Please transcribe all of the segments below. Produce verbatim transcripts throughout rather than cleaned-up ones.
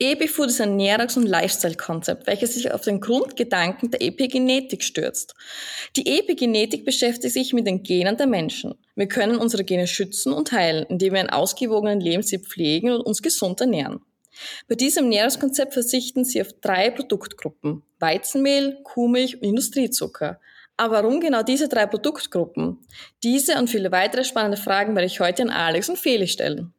Epifood ist ein Ernährungs- und Lifestyle-Konzept, welches sich auf den Grundgedanken der Epigenetik stürzt. Die Epigenetik beschäftigt sich mit den Genen der Menschen. Wir können unsere Gene schützen und heilen, indem wir einen ausgewogenen Lebensstil pflegen und uns gesund ernähren. Bei diesem Ernährungskonzept verzichten sie auf drei Produktgruppen: Weizenmehl, Kuhmilch und Industriezucker. Aber warum genau diese drei Produktgruppen? Diese und viele weitere spannende Fragen werde ich heute an Alex und Feli stellen.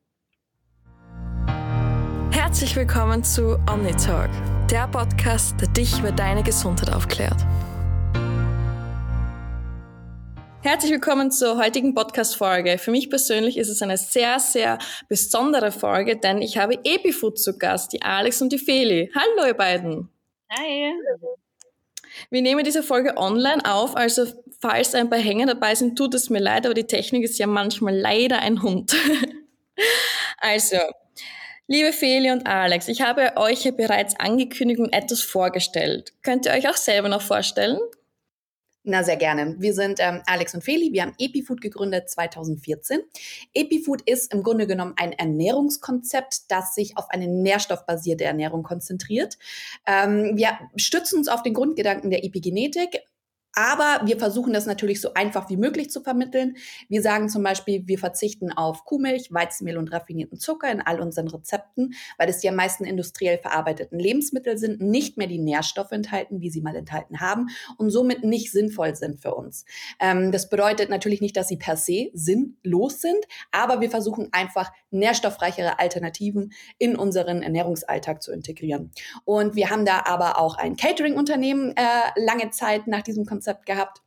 Herzlich willkommen zu OmniTalk, der Podcast, der dich über deine Gesundheit aufklärt. Herzlich willkommen zur heutigen Podcast-Folge. Für mich persönlich ist es eine sehr, sehr besondere Folge, denn ich habe Epifood zu Gast, die Alex und die Feli. Hallo ihr beiden. Hi. Wir nehmen diese Folge online auf, also falls ein paar Hänger dabei sind, tut es mir leid, aber die Technik ist ja manchmal leider ein Hund. Also, liebe Feli und Alex, ich habe euch ja bereits angekündigt und etwas vorgestellt. Könnt ihr euch auch selber noch vorstellen? Na, sehr gerne. Wir sind ähm, Alex und Feli. Wir haben Epifood gegründet zwanzig vierzehn. Epifood ist im Grunde genommen ein Ernährungskonzept, das sich auf eine nährstoffbasierte Ernährung konzentriert. Ähm, wir stützen uns auf den Grundgedanken der Epigenetik. Aber wir versuchen das natürlich so einfach wie möglich zu vermitteln. Wir sagen zum Beispiel, wir verzichten auf Kuhmilch, Weizenmehl und raffinierten Zucker in all unseren Rezepten, weil es die am meisten industriell verarbeiteten Lebensmittel sind, nicht mehr die Nährstoffe enthalten, wie sie mal enthalten haben und somit nicht sinnvoll sind für uns. Ähm, das bedeutet natürlich nicht, dass sie per se sinnlos sind, aber wir versuchen einfach nährstoffreichere Alternativen in unseren Ernährungsalltag zu integrieren. Und wir haben da aber auch ein Catering-Unternehmen äh, lange Zeit nach diesem Konzept gehabt.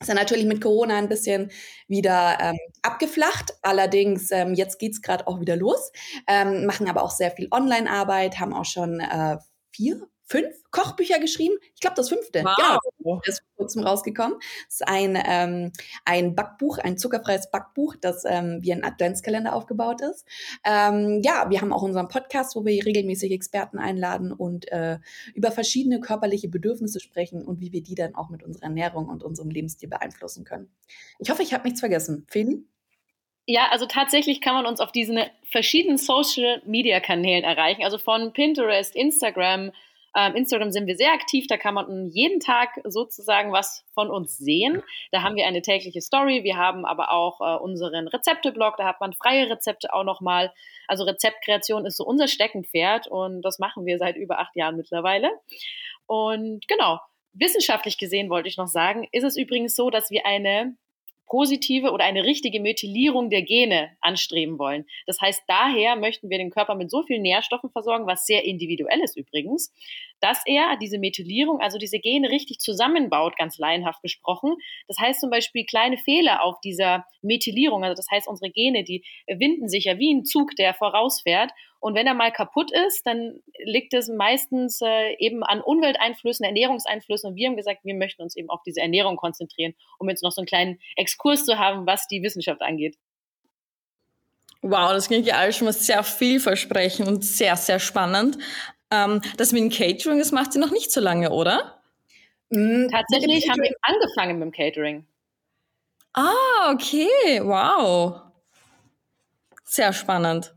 Ist ja natürlich mit Corona ein bisschen wieder ähm, abgeflacht. Allerdings, ähm, jetzt geht es gerade auch wieder los. Ähm, machen aber auch sehr viel Online-Arbeit, haben auch schon äh, vier, fünf Kochbücher geschrieben. Ich glaube, das fünfte. Wow. Genau, das ist vor kurzem rausgekommen. Das ist ein, ähm, ein Backbuch, ein zuckerfreies Backbuch, das ähm, wie ein Adventskalender aufgebaut ist. Ähm, ja, wir haben auch unseren Podcast, wo wir regelmäßig Experten einladen und äh, über verschiedene körperliche Bedürfnisse sprechen und wie wir die dann auch mit unserer Ernährung und unserem Lebensstil beeinflussen können. Ich hoffe, ich habe nichts vergessen. Feli? Ja, also tatsächlich kann man uns auf diesen verschiedenen Social-Media-Kanälen erreichen, also von Pinterest, Instagram, Instagram sind wir sehr aktiv, da kann man jeden Tag sozusagen was von uns sehen. Da haben wir eine tägliche Story, wir haben aber auch äh, unseren Rezepte-Blog, da hat man freie Rezepte auch nochmal. Also Rezeptkreation ist so unser Steckenpferd und das machen wir seit über acht Jahren mittlerweile. Und genau, wissenschaftlich gesehen wollte ich noch sagen, ist es übrigens so, dass wir eine positive oder eine richtige Methylierung der Gene anstreben wollen. Das heißt, daher möchten wir den Körper mit so vielen Nährstoffen versorgen, was sehr individuell ist übrigens, dass er diese Methylierung, also diese Gene richtig zusammenbaut, ganz laienhaft gesprochen. Das heißt zum Beispiel kleine Fehler auf dieser Methylierung, also das heißt unsere Gene, die winden sich ja wie ein Zug, der vorausfährt. Und wenn er mal kaputt ist, dann liegt es meistens äh, eben an Umwelteinflüssen, Ernährungseinflüssen. Und wir haben gesagt, wir möchten uns eben auf diese Ernährung konzentrieren, um jetzt noch so einen kleinen Exkurs zu haben, was die Wissenschaft angeht. Wow, das klingt ja alles schon mal sehr vielversprechend und sehr, sehr spannend. Ähm, das mit dem Catering, das macht ihr noch nicht so lange, oder? Tatsächlich haben wir angefangen mit dem Catering. Ah, okay, wow. Sehr spannend.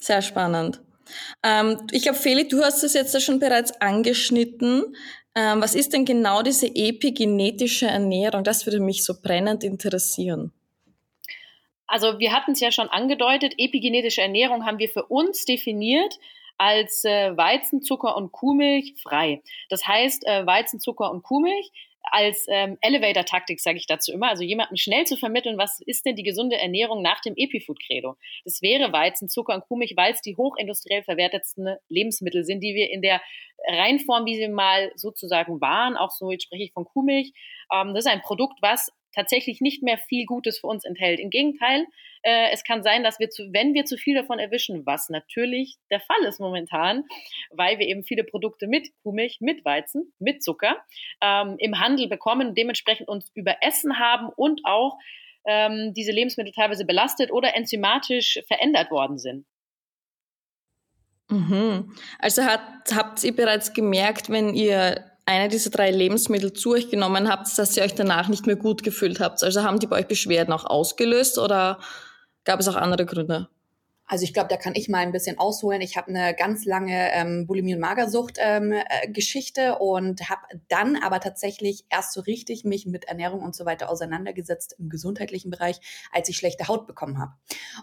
Sehr spannend. Ähm, ich glaube, Feli, du hast das jetzt schon bereits angeschnitten. Ähm, was ist denn genau diese epigenetische Ernährung? Das würde mich so brennend interessieren. Also wir hatten es ja schon angedeutet, epigenetische Ernährung haben wir für uns definiert als äh, Weizenzucker und Kuhmilch frei. Das heißt, äh, Weizenzucker und Kuhmilch als ähm, Elevator-Taktik, sage ich dazu immer, also jemandem schnell zu vermitteln, was ist denn die gesunde Ernährung nach dem Epifood-Credo? Das wäre Weizenzucker und Kuhmilch, weil es die hochindustriell verwertetsten Lebensmittel sind, die wir in der Reinform, wie sie mal sozusagen waren, auch so, jetzt spreche ich von Kuhmilch, ähm, das ist ein Produkt, was tatsächlich nicht mehr viel Gutes für uns enthält. Im Gegenteil, äh, es kann sein, dass wir, zu, wenn wir zu viel davon erwischen, was natürlich der Fall ist momentan, weil wir eben viele Produkte mit Kuhmilch, mit Weizen, mit Zucker ähm, im Handel bekommen, dementsprechend uns überessen haben und auch ähm, diese Lebensmittel teilweise belastet oder enzymatisch verändert worden sind. Mhm. Also hat, habt ihr bereits gemerkt, wenn ihr eine dieser drei Lebensmittel zu euch genommen habt, dass ihr euch danach nicht mehr gut gefühlt habt? Also haben die bei euch Beschwerden auch ausgelöst oder gab es auch andere Gründe? Also ich glaube, da kann ich mal ein bisschen ausholen. Ich habe eine ganz lange ähm, Bulimie- und Magersucht-Geschichte ähm, äh, und habe dann aber tatsächlich erst so richtig mich mit Ernährung und so weiter auseinandergesetzt im gesundheitlichen Bereich, als ich schlechte Haut bekommen habe.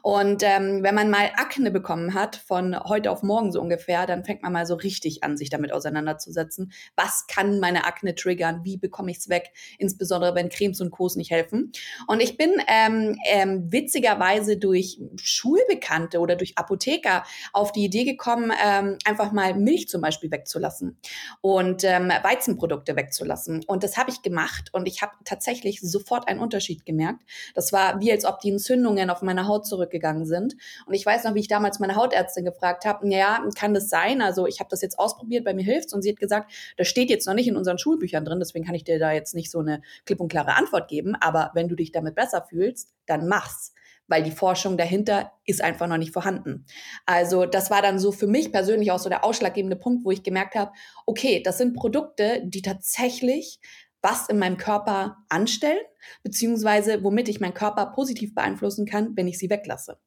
Und ähm, wenn man mal Akne bekommen hat, von heute auf morgen so ungefähr, dann fängt man mal so richtig an, sich damit auseinanderzusetzen. Was kann meine Akne triggern? Wie bekomme ich es weg? Insbesondere, wenn Cremes und Kos nicht helfen. Und ich bin ähm, ähm, witzigerweise durch Schulbekannte oder durch Apotheker auf die Idee gekommen, ähm, einfach mal Milch zum Beispiel wegzulassen und ähm, Weizenprodukte wegzulassen. Und das habe ich gemacht und ich habe tatsächlich sofort einen Unterschied gemerkt. Das war wie, als ob die Entzündungen auf meiner Haut zurückgegangen sind. Und ich weiß noch, wie ich damals meine Hautärztin gefragt habe, naja, kann das sein? Also ich habe das jetzt ausprobiert, bei mir hilft's. Und sie hat gesagt, das steht jetzt noch nicht in unseren Schulbüchern drin, deswegen kann ich dir da jetzt nicht so eine klipp und klare Antwort geben. Aber wenn du dich damit besser fühlst, dann mach's. Weil die Forschung dahinter ist einfach noch nicht vorhanden. Also das war dann so für mich persönlich auch so der ausschlaggebende Punkt, wo ich gemerkt habe, okay, das sind Produkte, die tatsächlich was in meinem Körper anstellen, beziehungsweise womit ich meinen Körper positiv beeinflussen kann, wenn ich sie weglasse.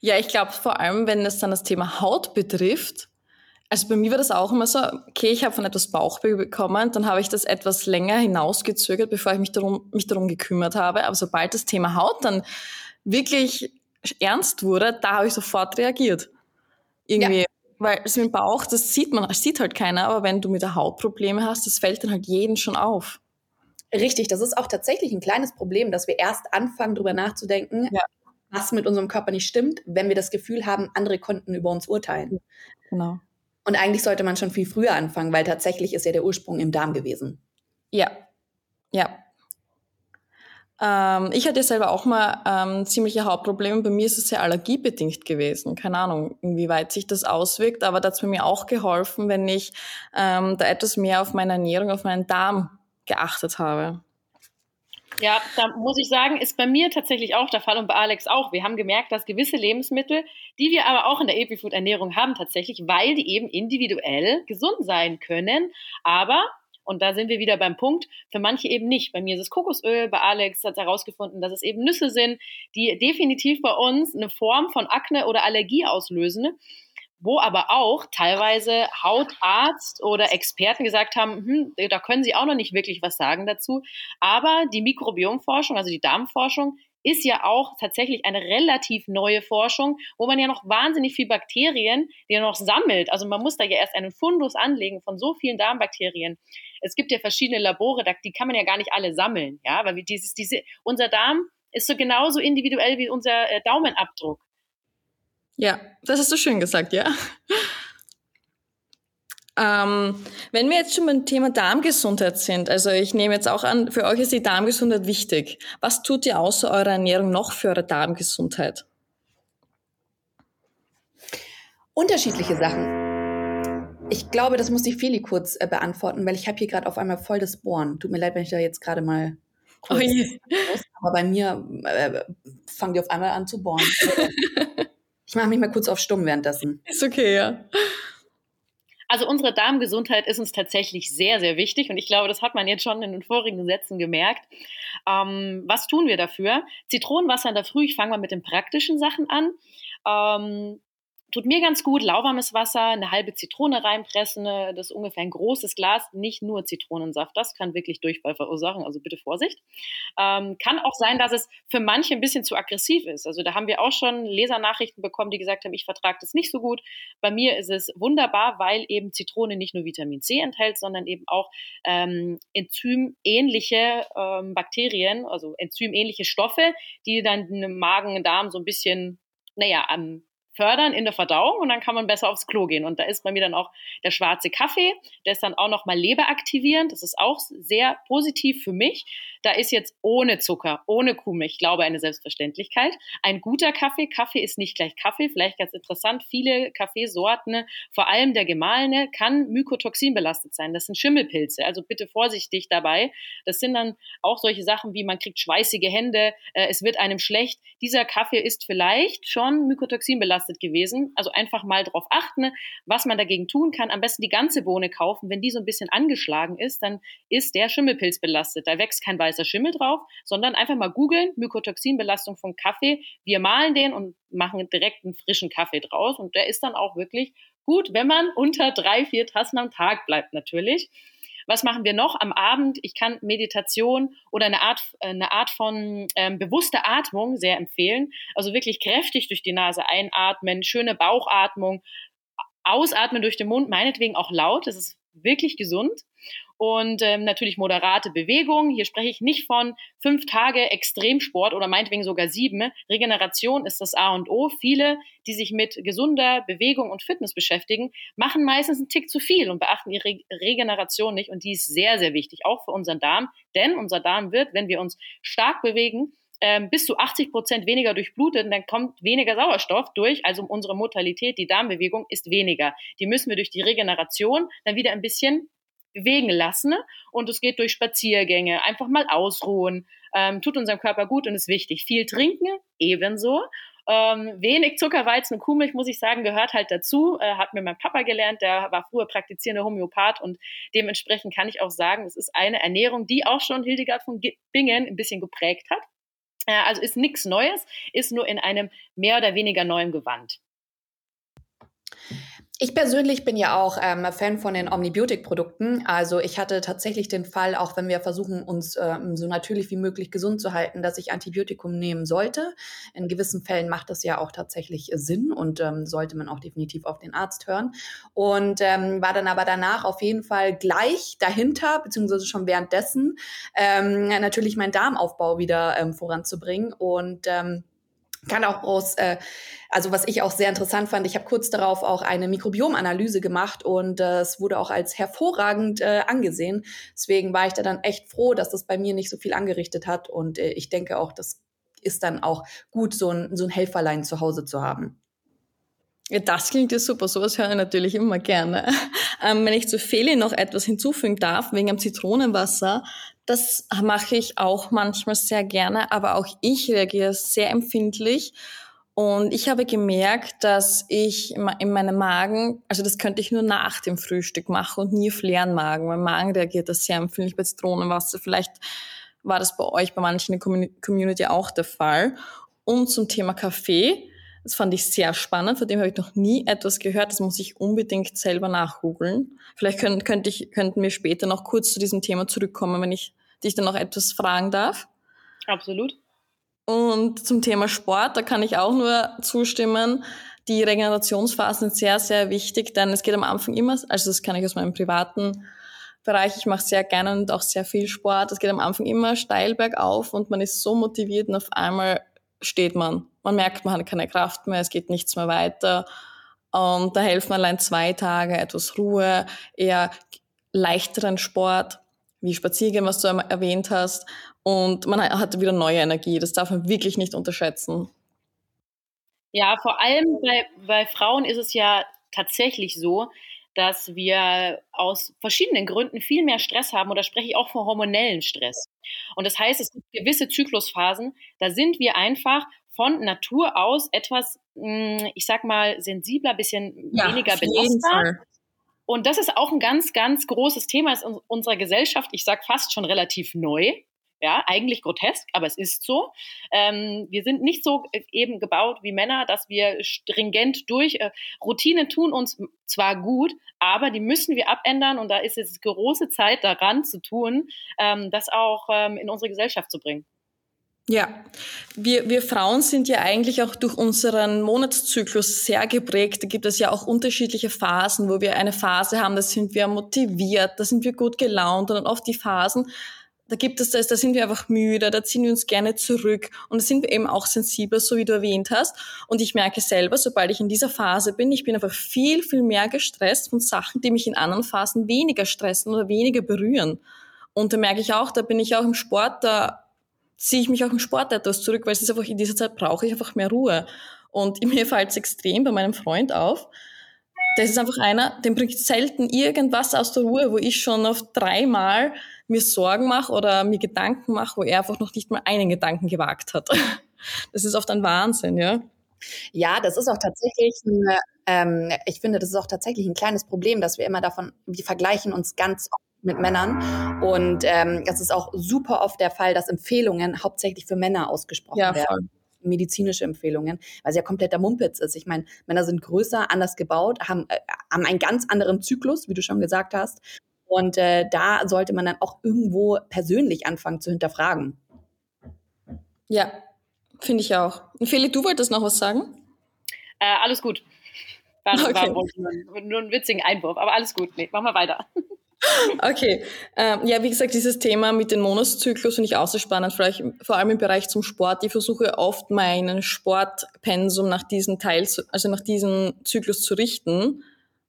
Ja, ich glaube vor allem, wenn es dann das Thema Haut betrifft, also bei mir war das auch immer so, okay, ich habe von etwas Bauchweh bekommen, dann habe ich das etwas länger hinausgezögert, bevor ich mich darum, mich darum gekümmert habe. Aber sobald das Thema Haut dann wirklich ernst wurde, da habe ich sofort reagiert. Irgendwie, ja. Weil es mit dem Bauch, das sieht man, das sieht halt keiner, aber wenn du mit der Haut Probleme hast, das fällt dann halt jeden schon auf. Richtig, das ist auch tatsächlich ein kleines Problem, dass wir erst anfangen, drüber nachzudenken, ja. Was mit unserem Körper nicht stimmt, wenn wir das Gefühl haben, andere konnten über uns urteilen. Genau. Und eigentlich sollte man schon viel früher anfangen, weil tatsächlich ist ja der Ursprung im Darm gewesen. Ja, ja. Ähm, ich hatte ja selber auch mal ähm, ziemliche Hautprobleme. Bei mir ist es sehr allergiebedingt gewesen. Keine Ahnung, inwieweit sich das auswirkt. Aber das hat mir auch geholfen, wenn ich ähm, da etwas mehr auf meine Ernährung, auf meinen Darm geachtet habe. Ja, da muss ich sagen, ist bei mir tatsächlich auch der Fall und bei Alex auch. Wir haben gemerkt, dass gewisse Lebensmittel, die wir aber auch in der Epifood-Ernährung haben tatsächlich, weil die eben individuell gesund sein können, aber, und da sind wir wieder beim Punkt, für manche eben nicht. Bei mir ist es Kokosöl, bei Alex hat er herausgefunden, dass es eben Nüsse sind, die definitiv bei uns eine Form von Akne oder Allergie auslösen, wo aber auch teilweise Hautarzt oder Experten gesagt haben, hm, da können sie auch noch nicht wirklich was sagen dazu. Aber die Mikrobiomforschung, also die Darmforschung, ist ja auch tatsächlich eine relativ neue Forschung, wo man ja noch wahnsinnig viel Bakterien, die ja noch sammelt. Also man muss da ja erst einen Fundus anlegen von so vielen Darmbakterien. Es gibt ja verschiedene Labore, die kann man ja gar nicht alle sammeln, ja, weil wir dieses, diese, unser Darm ist so genauso individuell wie unser äh, Daumenabdruck. Ja, das hast du schön gesagt, ja. Ähm, wenn wir jetzt schon beim Thema Darmgesundheit sind, also ich nehme jetzt auch an, für euch ist die Darmgesundheit wichtig. Was tut ihr außer eurer Ernährung noch für eure Darmgesundheit? Unterschiedliche Sachen. Ich glaube, das muss die Feli kurz äh, beantworten, weil ich habe hier gerade auf einmal voll das Bohren. Tut mir leid, wenn ich da jetzt gerade mal... Kurz oh je. Muss, aber bei mir äh, fangen die auf einmal an zu bohren. Ich mache mich mal kurz auf stumm währenddessen. Ist okay, ja. Also unsere Darmgesundheit ist uns tatsächlich sehr, sehr wichtig und ich glaube, das hat man jetzt schon in den vorigen Sätzen gemerkt. Ähm, was tun wir dafür? Zitronenwasser in der Früh, ich fange mal mit den praktischen Sachen an. Ähm, tut mir ganz gut, lauwarmes Wasser, eine halbe Zitrone reinpressen, das ist ungefähr ein großes Glas, nicht nur Zitronensaft, das kann wirklich Durchfall verursachen, also bitte Vorsicht. Ähm, kann auch sein, dass es für manche ein bisschen zu aggressiv ist, also da haben wir auch schon Lesernachrichten bekommen, die gesagt haben, ich vertrage das nicht so gut. Bei mir ist es wunderbar, weil eben Zitrone nicht nur Vitamin C enthält, sondern eben auch ähm, enzymähnliche ähm, Bakterien, also enzymähnliche Stoffe, die dann den Magen, Darm so ein bisschen, naja, am fördern in der Verdauung und dann kann man besser aufs Klo gehen. Und da ist bei mir dann auch der schwarze Kaffee, der ist dann auch nochmal leberaktivierend. Das ist auch sehr positiv für mich. Da ist jetzt ohne Zucker, ohne Kuhmilch, ich glaube, eine Selbstverständlichkeit. Ein guter Kaffee, Kaffee ist nicht gleich Kaffee, vielleicht ganz interessant, viele Kaffeesorten, vor allem der gemahlene, kann mykotoxinbelastet sein. Das sind Schimmelpilze, also bitte vorsichtig dabei. Das sind dann auch solche Sachen wie, man kriegt schweißige Hände, äh, es wird einem schlecht. Dieser Kaffee ist vielleicht schon mykotoxinbelastet. vorbelastet gewesen. Also einfach mal drauf achten, was man dagegen tun kann. Am besten die ganze Bohne kaufen. Wenn die so ein bisschen angeschlagen ist, dann ist der Schimmelpilz belastet. Da wächst kein weißer Schimmel drauf, sondern einfach mal googeln, Mykotoxinbelastung vom Kaffee. Wir mahlen den und machen direkt einen frischen Kaffee draus. Und der ist dann auch wirklich gut, wenn man unter drei, vier Tassen am Tag bleibt natürlich. Was machen wir noch am Abend? Ich kann Meditation oder eine Art, eine Art von ähm, bewusster Atmung sehr empfehlen. Also wirklich kräftig durch die Nase einatmen, schöne Bauchatmung, ausatmen durch den Mund, meinetwegen auch laut. Das ist wirklich gesund. Und ähm, natürlich moderate Bewegung. Hier spreche ich nicht von fünf Tage Extremsport oder meinetwegen sogar sieben. Regeneration ist das A und O. Viele, die sich mit gesunder Bewegung und Fitness beschäftigen, machen meistens einen Tick zu viel und beachten ihre Re- Regeneration nicht. Und die ist sehr, sehr wichtig, auch für unseren Darm. Denn unser Darm wird, wenn wir uns stark bewegen, ähm, bis zu achtzig Prozent weniger durchblutet. Und dann kommt weniger Sauerstoff durch. Also unsere Mortalität, die Darmbewegung ist weniger. Die müssen wir durch die Regeneration dann wieder ein bisschen bewegen lassen, und es geht durch Spaziergänge, einfach mal ausruhen, ähm, tut unserem Körper gut und ist wichtig. Viel trinken, ebenso. Ähm, wenig Zuckerweizen und Kuhmilch, muss ich sagen, gehört halt dazu, äh, hat mir mein Papa gelernt, der war früher praktizierender Homöopath, und dementsprechend kann ich auch sagen, es ist eine Ernährung, die auch schon Hildegard von Bingen ein bisschen geprägt hat. Äh, also ist nichts Neues, ist nur in einem mehr oder weniger neuen Gewand. Ich persönlich bin ja auch ähm, Fan von den Omnibiotik-Produkten. Also ich hatte tatsächlich den Fall, auch wenn wir versuchen, uns ähm, so natürlich wie möglich gesund zu halten, dass ich Antibiotikum nehmen sollte. In gewissen Fällen macht das ja auch tatsächlich Sinn und ähm, sollte man auch definitiv auf den Arzt hören. Und ähm, war dann aber danach auf jeden Fall gleich dahinter, beziehungsweise schon währenddessen, ähm, natürlich meinen Darmaufbau wieder ähm, voranzubringen. Und ähm, kann auch aus, äh, also was ich auch sehr interessant fand, ich habe kurz darauf auch eine Mikrobiomanalyse gemacht, und äh, es wurde auch als hervorragend äh, angesehen. Deswegen war ich da dann echt froh, dass das bei mir nicht so viel angerichtet hat, und äh, ich denke auch, das ist dann auch gut, so ein, so ein Helferlein zu Hause zu haben. Ja, das klingt ja super, sowas höre ich natürlich immer gerne. Ähm, wenn ich zu Feli noch etwas hinzufügen darf, wegen dem Zitronenwasser, das mache ich auch manchmal sehr gerne, aber auch ich reagiere sehr empfindlich, und ich habe gemerkt, dass ich in meinem Magen, also das könnte ich nur nach dem Frühstück machen und nie auf leeren Magen. Mein Magen reagiert das sehr empfindlich bei Zitronenwasser, vielleicht war das bei euch, bei manchen in der Community auch der Fall. Und zum Thema Kaffee, das fand ich sehr spannend, von dem habe ich noch nie etwas gehört. Das muss ich unbedingt selber nachgoogeln. Vielleicht könnt, könnt ich, könnten wir später noch kurz zu diesem Thema zurückkommen, wenn ich dich dann noch etwas fragen darf. Absolut. Und zum Thema Sport, da kann ich auch nur zustimmen. Die Regenerationsphasen sind sehr, sehr wichtig, denn es geht am Anfang immer, also das kann ich aus meinem privaten Bereich, ich mache sehr gerne und auch sehr viel Sport. Es geht am Anfang immer steil bergauf und man ist so motiviert, und auf einmal steht man. Man merkt, man hat keine Kraft mehr, es geht nichts mehr weiter. Und da helfen allein zwei Tage etwas Ruhe, eher leichteren Sport, wie Spaziergehen, was du erwähnt hast. Und man hat wieder neue Energie. Das darf man wirklich nicht unterschätzen. Ja, vor allem bei, bei Frauen ist es ja tatsächlich so, dass wir aus verschiedenen Gründen viel mehr Stress haben, und da spreche ich auch von hormonellen Stress. Und das heißt, es gibt gewisse Zyklusphasen, da sind wir einfach von Natur aus etwas, ich sag mal, sensibler, bisschen ja, weniger belastbar. Und das ist auch ein ganz, ganz großes Thema in unserer Gesellschaft. Ich sag fast schon relativ neu. Ja, eigentlich grotesk, aber es ist so. Ähm, wir sind nicht so eben gebaut wie Männer, dass wir stringent durch. Äh, Routinen tun uns zwar gut, aber die müssen wir abändern, und da ist jetzt große Zeit daran zu tun, ähm, das auch ähm, in unsere Gesellschaft zu bringen. Ja, wir, wir Frauen sind ja eigentlich auch durch unseren Monatszyklus sehr geprägt. Da gibt es ja auch unterschiedliche Phasen, wo wir eine Phase haben, da sind wir motiviert, da sind wir gut gelaunt, und dann oft die Phasen, Da gibt es das, da sind wir einfach müde, da ziehen wir uns gerne zurück, und da sind wir eben auch sensibler, so wie du erwähnt hast. Und ich merke selber, sobald ich in dieser Phase bin, ich bin einfach viel, viel mehr gestresst von Sachen, die mich in anderen Phasen weniger stressen oder weniger berühren. Und da merke ich auch, da bin ich auch im Sport, da ziehe ich mich auch im Sport etwas zurück, weil es ist einfach, in dieser Zeit brauche ich einfach mehr Ruhe. Und mir fällt es extrem bei meinem Freund auf. Das ist einfach einer, dem bringt selten irgendwas aus der Ruhe, wo ich schon auf dreimal mir Sorgen mache oder mir Gedanken mache, wo er einfach noch nicht mal einen Gedanken gewagt hat. Das ist oft ein Wahnsinn, ja. Ja, das ist auch tatsächlich, eine, ähm, ich finde, das ist auch tatsächlich ein kleines Problem, dass wir immer davon, wir vergleichen uns ganz oft mit Männern und ähm, es ist auch super oft der Fall, dass Empfehlungen hauptsächlich für Männer ausgesprochen ja, werden. Voll. Medizinische Empfehlungen, weil es ja kompletter Mumpitz ist. Ich meine, Männer sind größer, anders gebaut, haben, äh, haben einen ganz anderen Zyklus, wie du schon gesagt hast. Und äh, da sollte man dann auch irgendwo persönlich anfangen zu hinterfragen. Ja, finde ich auch. Und Feli, du wolltest noch was sagen? Äh, alles gut. War, okay. war wohl nur, nur einen witzigen Einwurf, aber alles gut. Nee, machen wir weiter. Okay, ähm, ja, wie gesagt, dieses Thema mit dem Monatszyklus finde ich auch so spannend, vielleicht vor allem im Bereich zum Sport. Ich versuche oft meinen Sportpensum nach diesem Teil, also nach diesem Zyklus zu richten,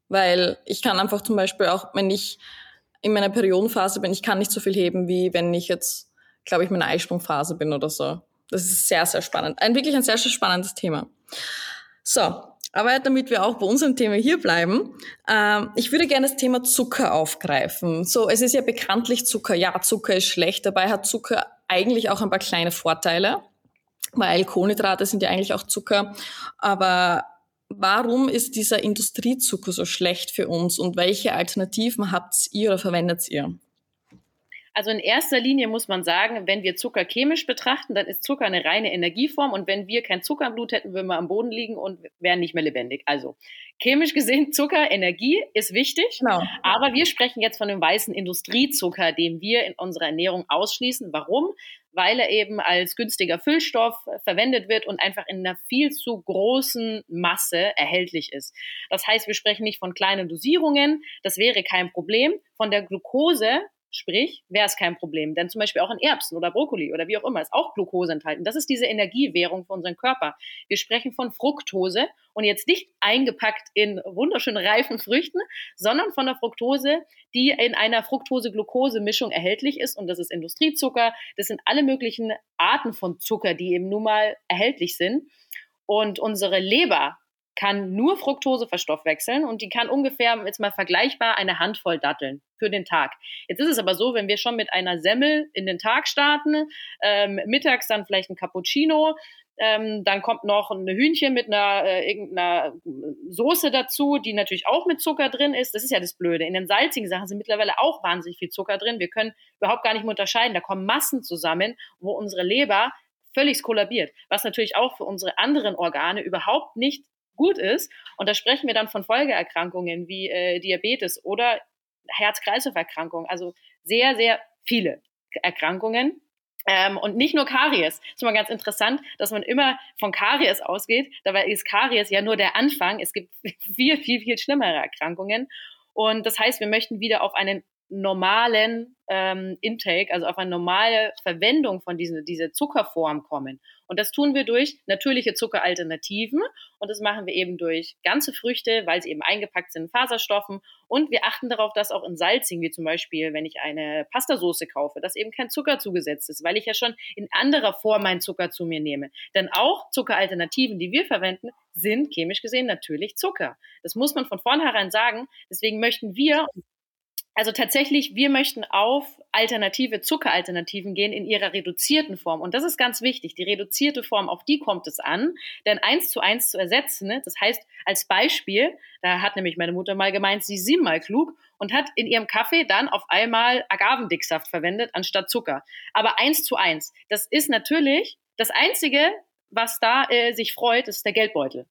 weil ich kann einfach zum Beispiel auch, wenn ich in meiner Periodenphase bin, ich kann nicht so viel heben, wie wenn ich jetzt, glaube ich, in meiner Eisprungphase bin oder so. Das ist sehr, sehr spannend. Ein wirklich ein sehr, sehr spannendes Thema. So. Aber damit wir auch bei unserem Thema hier bleiben, ähm, ich würde gerne das Thema Zucker aufgreifen. So, es ist ja bekanntlich Zucker. Ja, Zucker ist schlecht. Dabei hat Zucker eigentlich auch ein paar kleine Vorteile, weil Kohlenhydrate sind ja eigentlich auch Zucker. Aber warum ist dieser Industriezucker so schlecht für uns und welche Alternativen habt ihr oder verwendet ihr? Also in erster Linie muss man sagen, wenn wir Zucker chemisch betrachten, dann ist Zucker eine reine Energieform und wenn wir kein Zucker im Blut hätten, würden wir am Boden liegen und wären nicht mehr lebendig. Also chemisch gesehen, Zucker, Energie ist wichtig, genau. Aber wir sprechen jetzt von dem weißen Industriezucker, den wir in unserer Ernährung ausschließen. Warum? Weil er eben als günstiger Füllstoff verwendet wird und einfach in einer viel zu großen Masse erhältlich ist. Das heißt, wir sprechen nicht von kleinen Dosierungen, das wäre kein Problem. Von der Glucose, sprich, wäre es kein Problem, denn zum Beispiel auch in Erbsen oder Brokkoli oder wie auch immer ist auch Glucose enthalten. Das ist diese Energiewährung für unseren Körper. Wir sprechen von Fructose und jetzt nicht eingepackt in wunderschön reifen Früchten, sondern von der Fructose, die in einer Fructose-Glucose-Mischung erhältlich ist und das ist Industriezucker. Das sind alle möglichen Arten von Zucker, die eben nun mal erhältlich sind und unsere Leber kann nur Fructose verstoffwechseln und die kann ungefähr, jetzt mal vergleichbar, eine Handvoll Datteln für den Tag. Jetzt ist es aber so, wenn wir schon mit einer Semmel in den Tag starten, ähm, mittags dann vielleicht ein Cappuccino, ähm, dann kommt noch ein Hühnchen mit einer äh, irgendeiner Soße dazu, die natürlich auch mit Zucker drin ist. Das ist ja das Blöde. In den salzigen Sachen sind mittlerweile auch wahnsinnig viel Zucker drin. Wir können überhaupt gar nicht mehr unterscheiden. Da kommen Massen zusammen, wo unsere Leber völlig kollabiert, was natürlich auch für unsere anderen Organe überhaupt nicht gut ist. Und da sprechen wir dann von Folgeerkrankungen wie äh, Diabetes oder Herz-Kreislauf-Erkrankungen. Also sehr, sehr viele Erkrankungen. Ähm, und nicht nur Karies. Das ist immer ganz interessant, dass man immer von Karies ausgeht. Dabei ist Karies ja nur der Anfang. Es gibt viel, viel, viel schlimmere Erkrankungen. Und das heißt, wir möchten wieder auf einen normalen ähm, Intake, also auf eine normale Verwendung von diesen, dieser Zuckerform kommen. Und das tun wir durch natürliche Zuckeralternativen und das machen wir eben durch ganze Früchte, weil sie eben eingepackt sind in Faserstoffen und wir achten darauf, dass auch in Salzigen, wie zum Beispiel, wenn ich eine Pastasoße kaufe, dass eben kein Zucker zugesetzt ist, weil ich ja schon in anderer Form meinen Zucker zu mir nehme. Denn auch Zuckeralternativen, die wir verwenden, sind chemisch gesehen natürlich Zucker. Das muss man von vornherein sagen. Deswegen möchten wir... Also tatsächlich, wir möchten auf alternative Zuckeralternativen gehen in ihrer reduzierten Form. Und das ist ganz wichtig, die reduzierte Form, auf die kommt es an. Denn eins zu eins zu ersetzen, ne? Das heißt als Beispiel, da hat nämlich meine Mutter mal gemeint, sie ist siebenmal klug und hat in ihrem Kaffee dann auf einmal Agavendicksaft verwendet anstatt Zucker. Aber eins zu eins, das ist natürlich das Einzige, was da äh, sich freut, ist der Geldbeutel.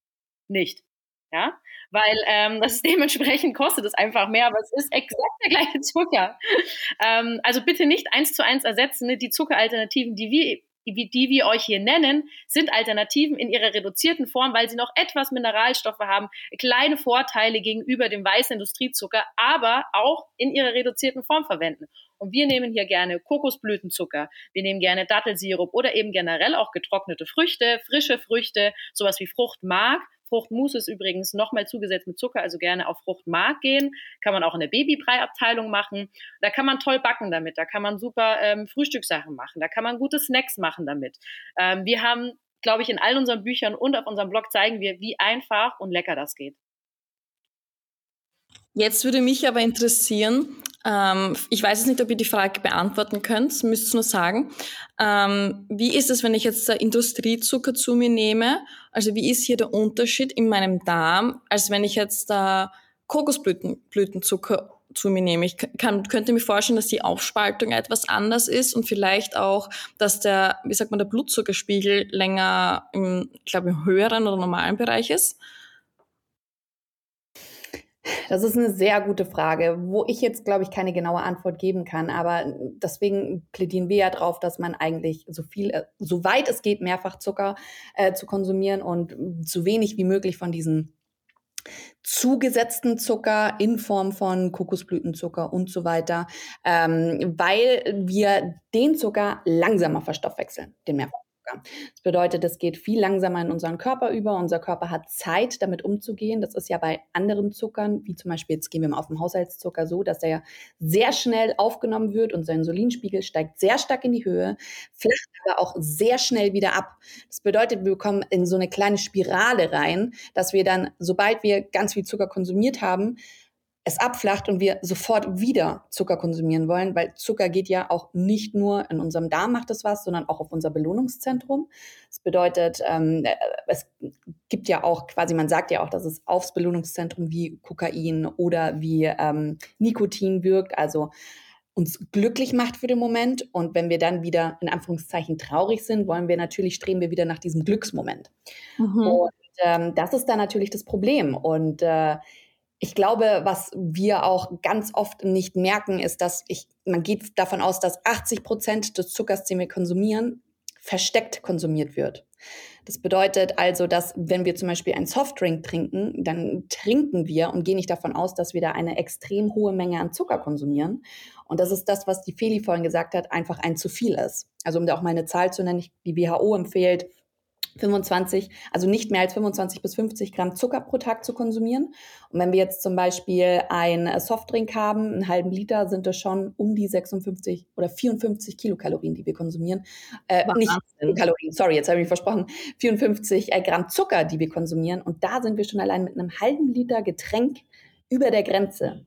Nicht. Ja, weil ähm, das ist dementsprechend kostet es einfach mehr, aber es ist exakt der gleiche Zucker. ähm, also bitte nicht eins zu eins ersetzen. Ne? Die Zuckeralternativen, die wir die wir euch hier nennen, sind Alternativen in ihrer reduzierten Form, weil sie noch etwas Mineralstoffe haben, kleine Vorteile gegenüber dem weißen Industriezucker, aber auch in ihrer reduzierten Form verwenden. Und wir nehmen hier gerne Kokosblütenzucker, wir nehmen gerne Dattelsirup oder eben generell auch getrocknete Früchte, frische Früchte, sowas wie Fruchtmark. Fruchtmus ist übrigens nochmal zugesetzt mit Zucker, also gerne auf Fruchtmark gehen. Kann man auch in der Babybrei-Abteilung machen. Da kann man toll backen damit, da kann man super ähm, Frühstückssachen machen, da kann man gute Snacks machen damit. Ähm, wir haben, glaube ich, in all unseren Büchern und auf unserem Blog zeigen wir, wie einfach und lecker das geht. Jetzt würde mich aber interessieren, Ähm, ich weiß jetzt nicht, ob ihr die Frage beantworten könnt, müsst es nur sagen. Ähm, wie ist es, wenn ich jetzt Industriezucker zu mir nehme? Also wie ist hier der Unterschied in meinem Darm, als wenn ich jetzt äh, Kokosblütenzucker zu mir nehme? Ich kann, könnte mir vorstellen, dass die Aufspaltung etwas anders ist und vielleicht auch, dass der, wie sagt man, der Blutzuckerspiegel länger, im, ich glaube, im höheren oder normalen Bereich ist. Das ist eine sehr gute Frage, wo ich jetzt, glaube ich, keine genaue Antwort geben kann. Aber deswegen plädieren wir ja drauf, dass man eigentlich so viel, so weit es geht, mehrfach Zucker äh, zu konsumieren und so wenig wie möglich von diesen zugesetzten Zucker in Form von Kokosblütenzucker und so weiter, ähm, weil wir den Zucker langsamer verstoffwechseln, den Mehrfachzucker. Das bedeutet, es geht viel langsamer in unseren Körper über. Unser Körper hat Zeit, damit umzugehen. Das ist ja bei anderen Zuckern, wie zum Beispiel, jetzt gehen wir mal auf den Haushaltszucker so, dass der sehr schnell aufgenommen wird und sein Insulinspiegel steigt sehr stark in die Höhe, flacht aber auch sehr schnell wieder ab. Das bedeutet, wir kommen in so eine kleine Spirale rein, dass wir dann, sobald wir ganz viel Zucker konsumiert haben, es abflacht und wir sofort wieder Zucker konsumieren wollen, weil Zucker geht ja auch nicht nur in unserem Darm, macht es was, sondern auch auf unser Belohnungszentrum. Das bedeutet, ähm, es gibt ja auch quasi, man sagt ja auch, dass es aufs Belohnungszentrum wie Kokain oder wie ähm, Nikotin wirkt, also uns glücklich macht für den Moment. Und wenn wir dann wieder in Anführungszeichen traurig sind, wollen wir natürlich, streben wir wieder nach diesem Glücksmoment. Mhm. Und ähm, das ist dann natürlich das Problem. Und äh, ich glaube, was wir auch ganz oft nicht merken, ist, dass ich, man geht davon aus, dass achtzig Prozent des Zuckers, den wir konsumieren, versteckt konsumiert wird. Das bedeutet also, dass wenn wir zum Beispiel einen Softdrink trinken, dann trinken wir und gehen nicht davon aus, dass wir da eine extrem hohe Menge an Zucker konsumieren. Und das ist das, was die Feli vorhin gesagt hat, einfach ein zu viel ist. Also um da auch mal eine Zahl zu nennen, die W H O empfiehlt, fünfundzwanzig, also nicht mehr als fünfundzwanzig bis fünfzig Gramm Zucker pro Tag zu konsumieren. Und wenn wir jetzt zum Beispiel einen Softdrink haben, einen halben Liter, sind das schon um die sechsundfünfzig oder vierundfünfzig Kilokalorien, die wir konsumieren. Äh, nicht Kilokalorien, sorry, jetzt habe ich mich versprochen. vierundfünfzig äh, Gramm Zucker, die wir konsumieren. Und da sind wir schon allein mit einem halben Liter Getränk über der Grenze.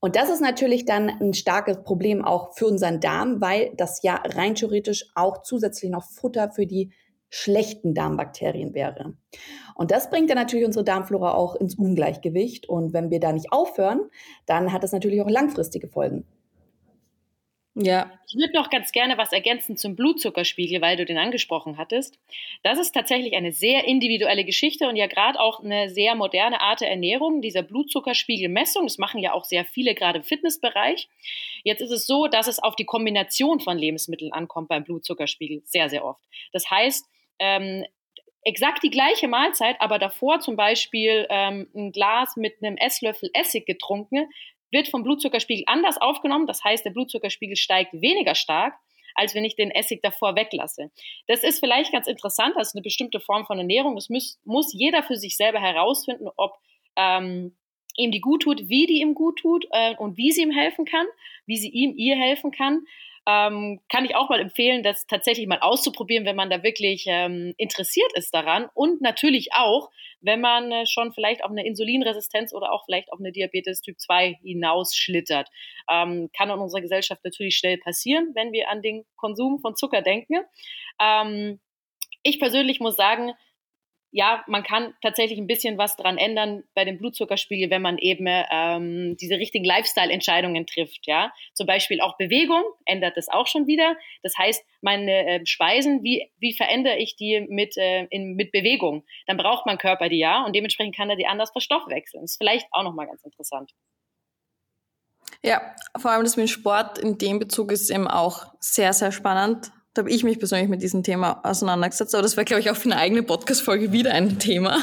Und das ist natürlich dann ein starkes Problem auch für unseren Darm, weil das ja rein theoretisch auch zusätzlich noch Futter für die schlechten Darmbakterien wäre. Und das bringt dann natürlich unsere Darmflora auch ins Ungleichgewicht. Und wenn wir da nicht aufhören, dann hat das natürlich auch langfristige Folgen. Ja. Ich würde noch ganz gerne was ergänzen zum Blutzuckerspiegel, weil du den angesprochen hattest. Das ist tatsächlich eine sehr individuelle Geschichte und ja gerade auch eine sehr moderne Art der Ernährung, dieser Blutzuckerspiegelmessung. Das machen ja auch sehr viele gerade im Fitnessbereich. Jetzt ist es so, dass es auf die Kombination von Lebensmitteln ankommt beim Blutzuckerspiegel, sehr, sehr oft. Das heißt, Ähm, exakt die gleiche Mahlzeit, aber davor zum Beispiel ähm, ein Glas mit einem Esslöffel Essig getrunken, wird vom Blutzuckerspiegel anders aufgenommen. Das heißt, der Blutzuckerspiegel steigt weniger stark, als wenn ich den Essig davor weglasse. Das ist vielleicht ganz interessant, das ist eine bestimmte Form von Ernährung. Das muss, muss jeder für sich selber herausfinden, ob ähm, ihm die gut tut, wie die ihm gut tut äh, und wie sie ihm helfen kann, wie sie ihm, ihr helfen kann. Ähm, kann ich auch mal empfehlen, das tatsächlich mal auszuprobieren, wenn man da wirklich ähm, interessiert ist daran und natürlich auch, wenn man äh, schon vielleicht auf eine Insulinresistenz oder auch vielleicht auf eine Diabetes Typ zwei hinausschlittert. Ähm, kann in unserer Gesellschaft natürlich schnell passieren, wenn wir an den Konsum von Zucker denken. Ähm, ich persönlich muss sagen, ja, man kann tatsächlich ein bisschen was dran ändern bei dem Blutzuckerspiegel, wenn man eben ähm, diese richtigen Lifestyle-Entscheidungen trifft, ja. Zum Beispiel auch Bewegung ändert das auch schon wieder. Das heißt, meine äh, Speisen, wie, wie verändere ich die mit, äh, in, mit Bewegung? Dann braucht mein Körper die ja und dementsprechend kann er die anders verstoffwechseln. Das ist vielleicht auch nochmal ganz interessant. Ja, vor allem das mit Sport in dem Bezug ist eben auch sehr, sehr spannend. Habe ich mich persönlich mit diesem Thema auseinandergesetzt, aber das wäre, glaube ich, auch für eine eigene Podcast-Folge wieder ein Thema.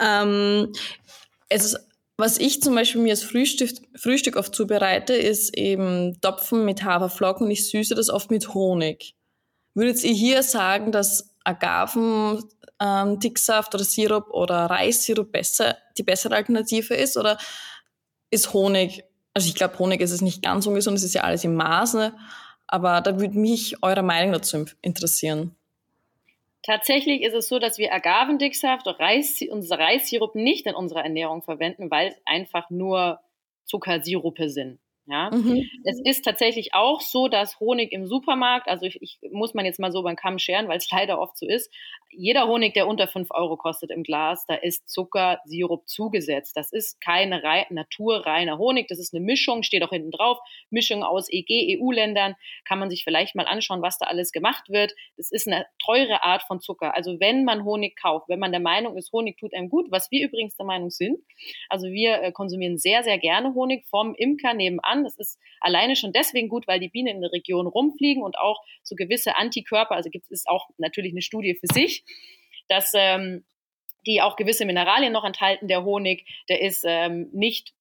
Ja. ähm, es, was ich zum Beispiel mir als Frühstück, Frühstück oft zubereite, ist eben Topfen mit Haferflocken und ich süße das oft mit Honig. Würdet ihr hier sagen, dass Agaven, ähm, Dicksaft oder Sirup oder Reissirup besser, die bessere Alternative ist oder ist Honig, also ich glaube, Honig ist es nicht ganz ungesund, es ist ja alles im Maße, aber da würde mich eure Meinung dazu interessieren. Tatsächlich ist es so, dass wir Agavendicksaft und Reis, unser Reissirup nicht in unserer Ernährung verwenden, weil es einfach nur Zuckersirupe sind. Ja, mhm. Es ist tatsächlich auch so, dass Honig im Supermarkt, also ich, ich muss man jetzt mal so über den Kamm scheren, weil es leider oft so ist, jeder Honig, der unter fünf Euro kostet im Glas, da ist Zuckersirup zugesetzt. Das ist kein rei- naturreiner Honig, das ist eine Mischung, steht auch hinten drauf, Mischung aus E G, E U-Ländern, kann man sich vielleicht mal anschauen, was da alles gemacht wird. Das ist eine teure Art von Zucker. Also wenn man Honig kauft, wenn man der Meinung ist, Honig tut einem gut, was wir übrigens der Meinung sind, also wir äh, konsumieren sehr, sehr gerne Honig vom Imker nebenan. Das ist alleine schon deswegen gut, weil die Bienen in der Region rumfliegen und auch so gewisse Antikörper, also gibt es auch natürlich eine Studie für sich, dass ähm, die auch gewisse Mineralien noch enthalten. Der Honig, der ist ähm, nicht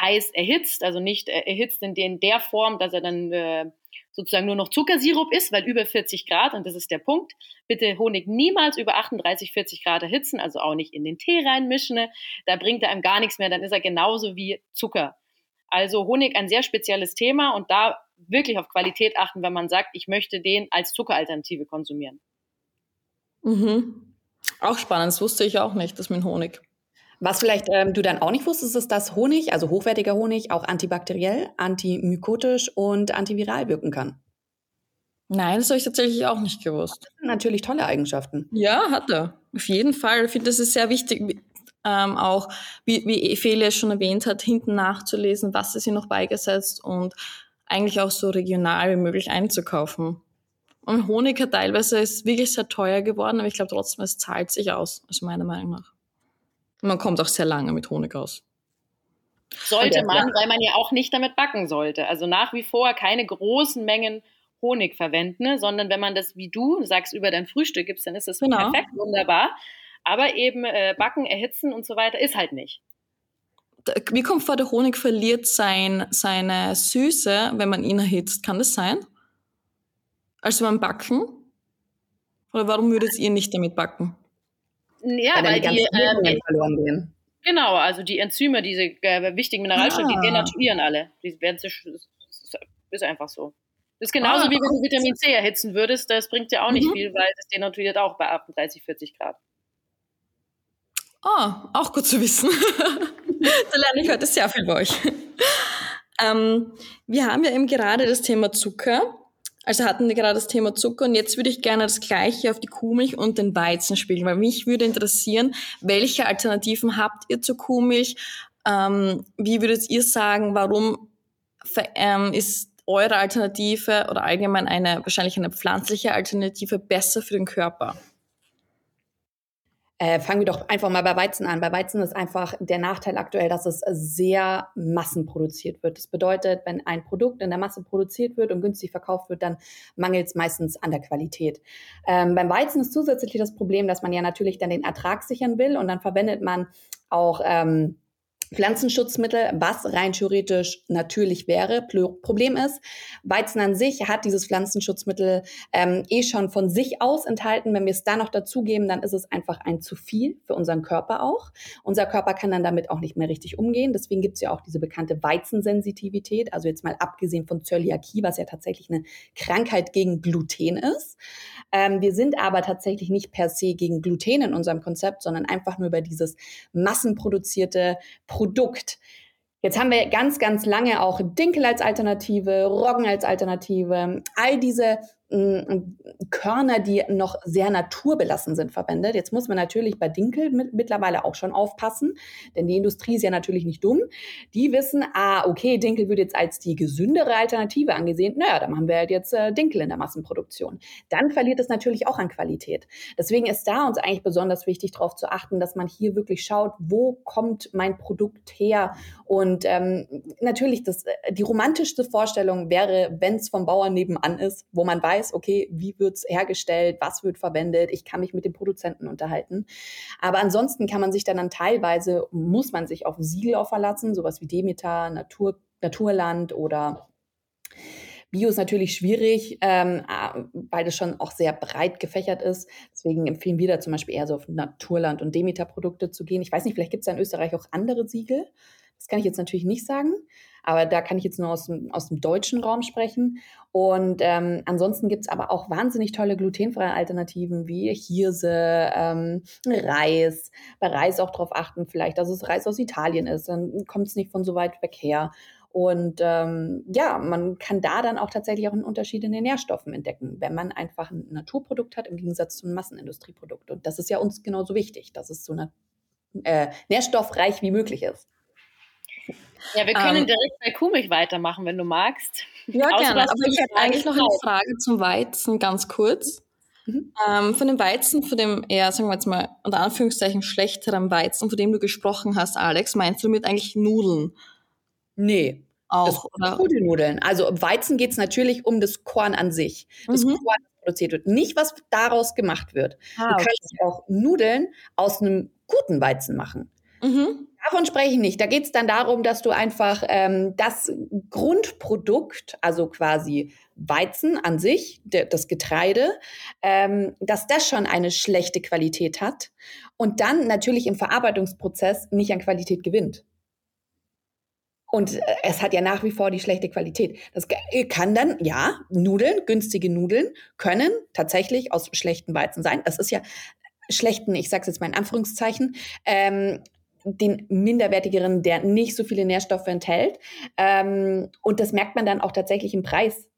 heiß erhitzt, also nicht äh, erhitzt in, den, in der Form, dass er dann äh, sozusagen nur noch Zuckersirup ist, weil über vierzig Grad, und das ist der Punkt, bitte Honig niemals über achtunddreißig, vierzig Grad erhitzen, also auch nicht in den Tee reinmischen, ne? Da bringt er einem gar nichts mehr, dann ist er genauso wie Zucker. Also Honig ein sehr spezielles Thema und da wirklich auf Qualität achten, wenn man sagt, ich möchte den als Zuckeralternative konsumieren. Mhm. Auch spannend, das wusste ich auch nicht, das mit Honig. Was vielleicht ähm, du dann auch nicht wusstest, ist, dass Honig, also hochwertiger Honig, auch antibakteriell, antimykotisch und antiviral wirken kann. Nein, das habe ich tatsächlich auch nicht gewusst. Das sind natürlich tolle Eigenschaften. Ja, hat er. Auf jeden Fall. Ich finde, das ist sehr wichtig. Ähm, auch, wie, wie Feli es schon erwähnt hat, hinten nachzulesen, was ist hier noch beigesetzt und eigentlich auch so regional wie möglich einzukaufen. Und Honig hat teilweise ist wirklich sehr teuer geworden, aber ich glaube trotzdem, es zahlt sich aus, also meiner Meinung nach. Und man kommt auch sehr lange mit Honig aus. Sollte man, weil man ja auch nicht damit backen sollte. Also nach wie vor keine großen Mengen Honig verwenden, sondern wenn man das, wie du sagst, über dein Frühstück gibst, dann ist das genau. Perfekt, wunderbar. Aber eben äh, backen, erhitzen und so weiter ist halt nicht. Wie kommt vor, der Honig verliert sein, seine Süße, wenn man ihn erhitzt? Kann das sein? Also beim Backen? Oder warum würdet ihr nicht damit backen? Ja, weil, weil die, die Enzyme äh, verloren gehen. Genau, also die Enzyme, diese äh, wichtigen Mineralstoffe, ah. die denaturieren alle. Die werden sich, ist einfach so. Das ist genauso ah. wie wenn du Vitamin C erhitzen würdest. Das bringt ja auch nicht mhm. viel, weil das denaturiert auch bei achtunddreißig, vierzig Grad. Ah, oh, auch gut zu wissen. Da lerne ich heute sehr viel bei euch. Ähm, wir haben ja eben gerade das Thema Zucker. Also hatten wir gerade das Thema Zucker. Und jetzt würde ich gerne das Gleiche auf die Kuhmilch und den Weizen spiegeln. Weil mich würde interessieren, welche Alternativen habt ihr zur Kuhmilch? Ähm, wie würdet ihr sagen, warum ver- ähm, ist eure Alternative oder allgemein eine wahrscheinlich eine pflanzliche Alternative besser für den Körper? Äh, fangen wir doch einfach mal bei Weizen an. Bei Weizen ist einfach der Nachteil aktuell, dass es sehr massenproduziert wird. Das bedeutet, wenn ein Produkt in der Masse produziert wird und günstig verkauft wird, dann mangelt es meistens an der Qualität. Ähm, beim Weizen ist zusätzlich das Problem, dass man ja natürlich dann den Ertrag sichern will und dann verwendet man auch ähm, Pflanzenschutzmittel, was rein theoretisch natürlich wäre. Problem ist, Weizen an sich hat dieses Pflanzenschutzmittel ähm, eh schon von sich aus enthalten. Wenn wir es da noch dazugeben, dann ist es einfach ein zu viel für unseren Körper auch. Unser Körper kann dann damit auch nicht mehr richtig umgehen. Deswegen gibt es ja auch diese bekannte Weizensensitivität. Also jetzt mal abgesehen von Zöliakie, was ja tatsächlich eine Krankheit gegen Gluten ist. Ähm, wir sind aber tatsächlich nicht per se gegen Gluten in unserem Konzept, sondern einfach nur über dieses massenproduzierte Produkt. Jetzt haben wir ganz, ganz lange auch Dinkel als Alternative, Roggen als Alternative, all diese m- Körner, die noch sehr naturbelassen sind, verwendet. Jetzt muss man natürlich bei Dinkel mit, mittlerweile auch schon aufpassen, denn die Industrie ist ja natürlich nicht dumm. Die wissen, ah, okay, Dinkel wird jetzt als die gesündere Alternative angesehen. Naja, dann machen wir halt jetzt äh, Dinkel in der Massenproduktion. Dann verliert es natürlich auch an Qualität. Deswegen ist da uns eigentlich besonders wichtig, darauf zu achten, dass man hier wirklich schaut, wo kommt mein Produkt her? Und Und ähm, natürlich, das, die romantischste Vorstellung wäre, wenn es vom Bauern nebenan ist, wo man weiß, okay, wie wird es hergestellt, was wird verwendet, ich kann mich mit dem Produzenten unterhalten. Aber ansonsten kann man sich dann, dann teilweise, muss man sich auf Siegel auch verlassen, sowas wie Demeter, Natur, Naturland oder Bio ist natürlich schwierig, ähm, weil das schon auch sehr breit gefächert ist. Deswegen empfehlen wir da zum Beispiel eher so auf Naturland und Demeter-Produkte zu gehen. Ich weiß nicht, vielleicht gibt es da in Österreich auch andere Siegel. Das kann ich jetzt natürlich nicht sagen, aber da kann ich jetzt nur aus dem, aus dem deutschen Raum sprechen. Und ähm, ansonsten gibt es aber auch wahnsinnig tolle glutenfreie Alternativen wie Hirse, ähm, Reis. Bei Reis auch darauf achten vielleicht, dass es Reis aus Italien ist, dann kommt es nicht von so weit weg her. Und ähm, ja, man kann da dann auch tatsächlich auch einen Unterschied in den Nährstoffen entdecken, wenn man einfach ein Naturprodukt hat im Gegensatz zu einem Massenindustrieprodukt. Und das ist ja uns genauso wichtig, dass es so na- äh, nährstoffreich wie möglich ist. Ja, wir können ähm, direkt bei Kuhmilch weitermachen, wenn du magst. Ja, Außer, gerne. Aber ich hätte eigentlich noch eine Frage zum Weizen, ganz kurz. Mhm. Ähm, von dem Weizen, von dem eher, sagen wir jetzt mal, unter Anführungszeichen schlechteren Weizen, von dem du gesprochen hast, Alex, meinst du damit eigentlich Nudeln? Nee. Auch, das oder? Gute Nudeln. Also im Weizen geht es natürlich um das Korn an sich. Das mhm. Korn, das produziert wird. Nicht, was daraus gemacht wird. Ah, du okay. kannst auch Nudeln aus einem guten Weizen machen. Mhm. Davon spreche ich nicht. Da geht es dann darum, dass du einfach ähm, das Grundprodukt, also quasi Weizen an sich, de, das Getreide, ähm, dass das schon eine schlechte Qualität hat und dann natürlich im Verarbeitungsprozess nicht an Qualität gewinnt. Und es hat ja nach wie vor die schlechte Qualität. Das kann dann, ja, Nudeln, günstige Nudeln können tatsächlich aus schlechten Weizen sein. Das ist ja schlechten, ich sage es jetzt mal in Anführungszeichen, ähm, den minderwertigeren, der nicht so viele Nährstoffe enthält. Ähm, und das merkt man dann auch tatsächlich im Preis.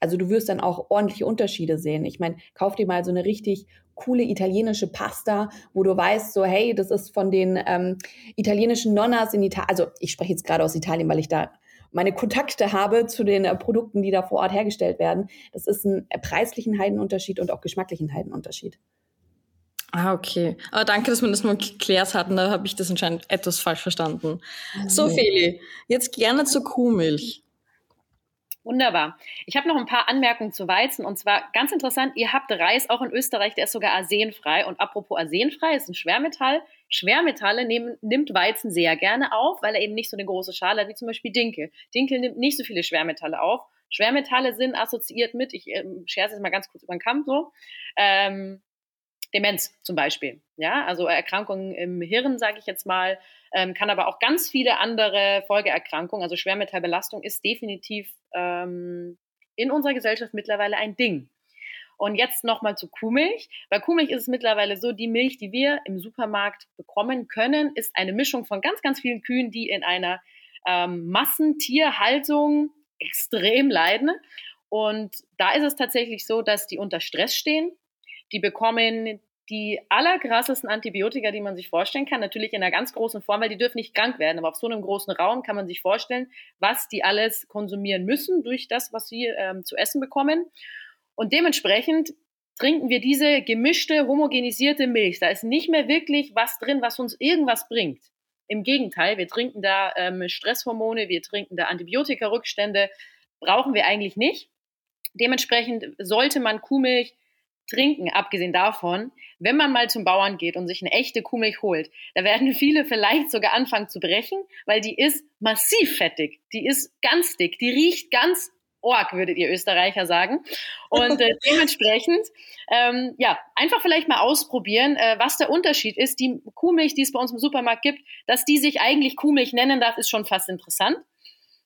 Also du wirst dann auch ordentliche Unterschiede sehen. Ich meine, kauf dir mal so eine richtig coole italienische Pasta, wo du weißt, so hey, das ist von den ähm, italienischen Nonnas in Italien. Also ich spreche jetzt gerade aus Italien, weil ich da meine Kontakte habe zu den äh, Produkten, die da vor Ort hergestellt werden. Das ist ein preislichen Heidenunterschied und auch geschmacklichen Heidenunterschied. Ah, okay. Aber danke, dass wir das mal geklärt hatten. Da habe ich das anscheinend etwas falsch verstanden. Mhm. So, Feli, jetzt gerne zur Kuhmilch. Wunderbar. Ich habe noch ein paar Anmerkungen zu Weizen. Und zwar ganz interessant, ihr habt Reis auch in Österreich, der ist sogar arsenfrei. Und apropos arsenfrei, ist ein Schwermetall. Schwermetalle nehmen, nimmt Weizen sehr gerne auf, weil er eben nicht so eine große Schale hat, wie zum Beispiel Dinkel. Dinkel nimmt nicht so viele Schwermetalle auf. Schwermetalle sind assoziiert mit, ich äh, scherze jetzt mal ganz kurz über den Kamm so, ähm, Demenz zum Beispiel, ja, also Erkrankungen im Hirn, sage ich jetzt mal, ähm, kann aber auch ganz viele andere Folgeerkrankungen, also Schwermetallbelastung ist definitiv ähm, in unserer Gesellschaft mittlerweile ein Ding. Und jetzt nochmal zu Kuhmilch. Bei Kuhmilch ist es mittlerweile so, die Milch, die wir im Supermarkt bekommen können, ist eine Mischung von ganz, ganz vielen Kühen, die in einer ähm, Massentierhaltung extrem leiden. Und da ist es tatsächlich so, dass die unter Stress stehen. Die bekommen die allerkrassesten Antibiotika, die man sich vorstellen kann, natürlich in einer ganz großen Form, weil die dürfen nicht krank werden. Aber auf so einem großen Raum kann man sich vorstellen, was die alles konsumieren müssen durch das, was sie ähm, zu essen bekommen. Und dementsprechend trinken wir diese gemischte, homogenisierte Milch. Da ist nicht mehr wirklich was drin, was uns irgendwas bringt. Im Gegenteil, wir trinken da ähm, Stresshormone, wir trinken da Antibiotikarückstände, brauchen wir eigentlich nicht. Dementsprechend sollte man Kuhmilch trinken, abgesehen davon, wenn man mal zum Bauern geht und sich eine echte Kuhmilch holt, da werden viele vielleicht sogar anfangen zu brechen, weil die ist massiv fettig, die ist ganz dick, die riecht ganz org, würdet ihr Österreicher sagen. Und äh, dementsprechend, ähm, ja, einfach vielleicht mal ausprobieren, äh, was der Unterschied ist. Die Kuhmilch, die es bei uns im Supermarkt gibt, dass die sich eigentlich Kuhmilch nennen darf, ist schon fast interessant.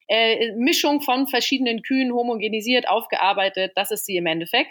Äh, Mischung von verschiedenen Kühen, homogenisiert, aufgearbeitet, das ist sie im Endeffekt.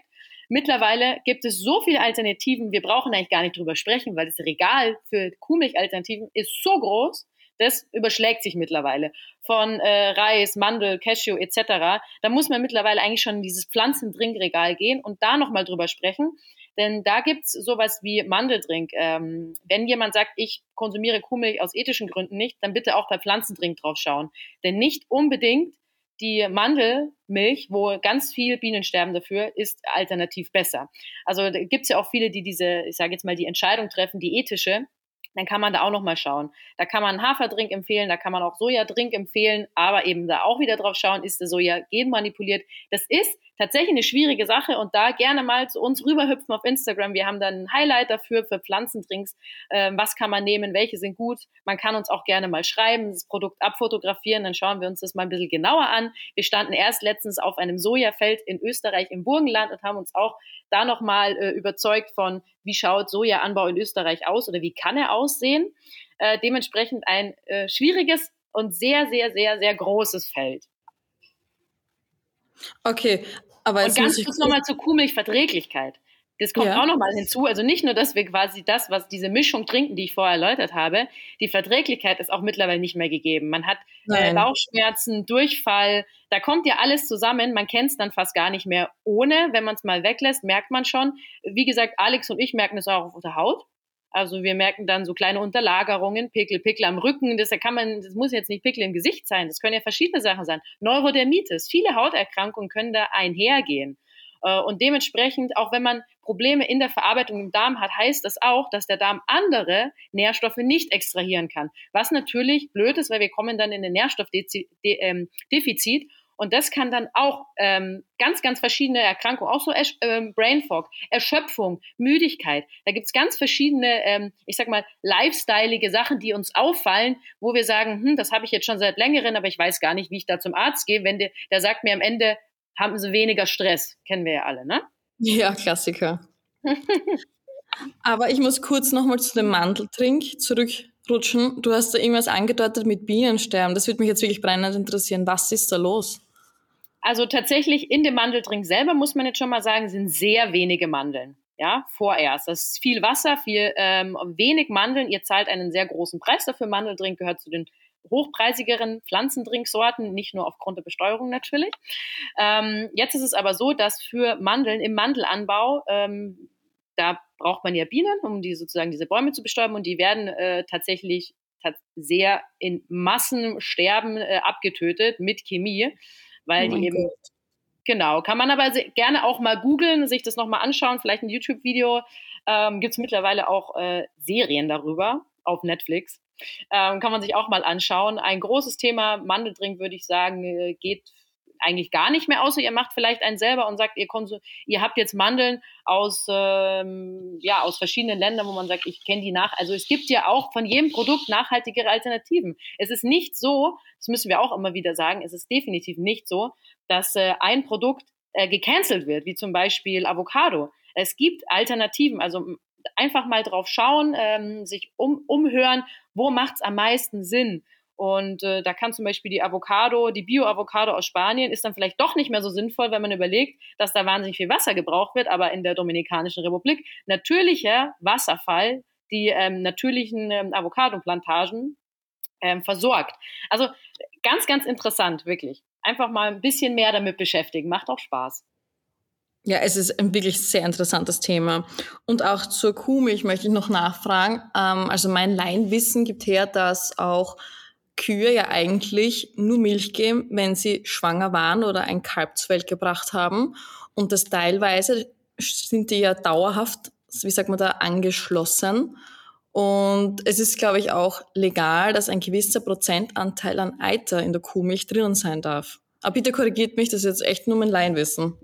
Mittlerweile gibt es so viele Alternativen, wir brauchen eigentlich gar nicht drüber sprechen, weil das Regal für Kuhmilchalternativen ist so groß, das überschlägt sich mittlerweile. Von äh, Reis, Mandel, Cashew et cetera. Da muss man mittlerweile eigentlich schon in dieses Pflanzendrinkregal gehen und da nochmal drüber sprechen, denn da gibt es sowas wie Mandeldrink. Ähm, wenn jemand sagt, ich konsumiere Kuhmilch aus ethischen Gründen nicht, dann bitte auch bei Pflanzendrink drauf schauen, denn nicht unbedingt die Mandelmilch, wo ganz viel Bienen sterben dafür, ist alternativ besser. Also da gibt es ja auch viele, die diese, ich sage jetzt mal, die Entscheidung treffen, die ethische, dann kann man da auch nochmal schauen. Da kann man Haferdrink empfehlen, da kann man auch Sojadrink empfehlen, aber eben da auch wieder drauf schauen, ist der Soja genmanipuliert. Das ist tatsächlich eine schwierige Sache und da gerne mal zu uns rüberhüpfen auf Instagram. Wir haben dann ein Highlight dafür für Pflanzendrinks. Ähm, was kann man nehmen? Welche sind gut? Man kann uns auch gerne mal schreiben, das Produkt abfotografieren, dann schauen wir uns das mal ein bisschen genauer an. Wir standen erst letztens auf einem Sojafeld in Österreich im Burgenland und haben uns auch da nochmal äh, überzeugt von, wie schaut Sojaanbau in Österreich aus oder wie kann er aussehen. Äh, dementsprechend ein äh, schwieriges und sehr, sehr, sehr, sehr großes Feld. Okay, aber und ganz kurz nochmal zur Kuhmilchverträglichkeit. Das kommt ja auch nochmal hinzu. Also nicht nur, dass wir quasi das, was diese Mischung trinken, die ich vorher erläutert habe, die Verträglichkeit ist auch mittlerweile nicht mehr gegeben. Man hat äh, Bauchschmerzen, Durchfall, da kommt ja alles zusammen. Man kennt es dann fast gar nicht mehr ohne. Wenn man es mal weglässt, merkt man schon. Wie gesagt, Alex und ich merken es auch auf der Haut. Also wir merken dann so kleine Unterlagerungen, Pickel, Pickel am Rücken. Das kann man, das muss jetzt nicht Pickel im Gesicht sein. Das können ja verschiedene Sachen sein. Neurodermitis, viele Hauterkrankungen können da einhergehen. Und dementsprechend, auch wenn man Probleme in der Verarbeitung im Darm hat, heißt das auch, dass der Darm andere Nährstoffe nicht extrahieren kann. Was natürlich blöd ist, weil wir kommen dann in ein Nährstoffdefizit. Und das kann dann auch ähm, ganz, ganz verschiedene Erkrankungen, auch so Ersch- ähm, Brain Fog, Erschöpfung, Müdigkeit. Da gibt's ganz verschiedene, ähm, ich sag mal, lifestyleige Sachen, die uns auffallen, wo wir sagen, hm, das habe ich jetzt schon seit längerem, aber ich weiß gar nicht, wie ich da zum Arzt gehe. Wenn der, der sagt mir am Ende, haben sie weniger Stress. Kennen wir ja alle, ne? Ja, Klassiker. Aber ich muss kurz nochmal zu dem Mandeltrink zurückrutschen. Du hast da irgendwas angedeutet mit Bienensterben. Das würde mich jetzt wirklich brennend interessieren. Was ist da los? Also tatsächlich in dem Mandeltrink selber, muss man jetzt schon mal sagen, sind sehr wenige Mandeln. Ja, vorerst. Das ist viel Wasser, viel ähm, wenig Mandeln. Ihr zahlt einen sehr großen Preis dafür. Mandeltrink gehört zu den hochpreisigeren Pflanzendrinksorten, nicht nur aufgrund der Besteuerung natürlich. Ähm, jetzt ist es aber so, dass für Mandeln im Mandelanbau, ähm, da braucht man ja Bienen, um die sozusagen diese Bäume zu bestäuben, und die werden äh, tatsächlich tat- sehr in Massensterben äh, abgetötet mit Chemie, weil oh die eben... Gott. Genau, kann man aber gerne auch mal googeln, sich das nochmal anschauen, vielleicht ein YouTube-Video. Ähm, gibt es mittlerweile auch äh, Serien darüber auf Netflix. Ähm, kann man sich auch mal anschauen. Ein großes Thema, Mandeltrink, würde ich sagen, geht eigentlich gar nicht mehr, außer ihr macht vielleicht einen selber und sagt, ihr, konsum- ihr habt jetzt Mandeln aus, ähm, ja, aus verschiedenen Ländern, wo man sagt, ich kenne die nach. Also es gibt ja auch von jedem Produkt nachhaltigere Alternativen. Es ist nicht so, das müssen wir auch immer wieder sagen, es ist definitiv nicht so, dass äh, ein Produkt äh, gecancelt wird, wie zum Beispiel Avocado. Es gibt Alternativen, also einfach mal drauf schauen, ähm, sich um, umhören, wo macht es am meisten Sinn. Und äh, da kann zum Beispiel die Avocado, die Bio-Avocado aus Spanien, ist dann vielleicht doch nicht mehr so sinnvoll, wenn man überlegt, dass da wahnsinnig viel Wasser gebraucht wird, aber in der Dominikanischen Republik natürlicher Wasserfall die ähm, natürlichen ähm, Avocado-Plantagen ähm, versorgt. Also ganz, ganz interessant, wirklich. Einfach mal ein bisschen mehr damit beschäftigen, macht auch Spaß. Ja, es ist ein wirklich sehr interessantes Thema. Und auch zur Kuhmilch möchte ich noch nachfragen. Ähm, also mein Laienwissen gibt her, dass auch Kühe ja eigentlich nur Milch geben, wenn sie schwanger waren oder ein Kalb zur Welt gebracht haben. Und das teilweise sind die ja dauerhaft, wie sagt man da, angeschlossen. Und es ist, glaube ich, auch legal, dass ein gewisser Prozentanteil an Eiter in der Kuhmilch drinnen sein darf. Aber bitte korrigiert mich, das ist jetzt echt nur mein Laienwissen.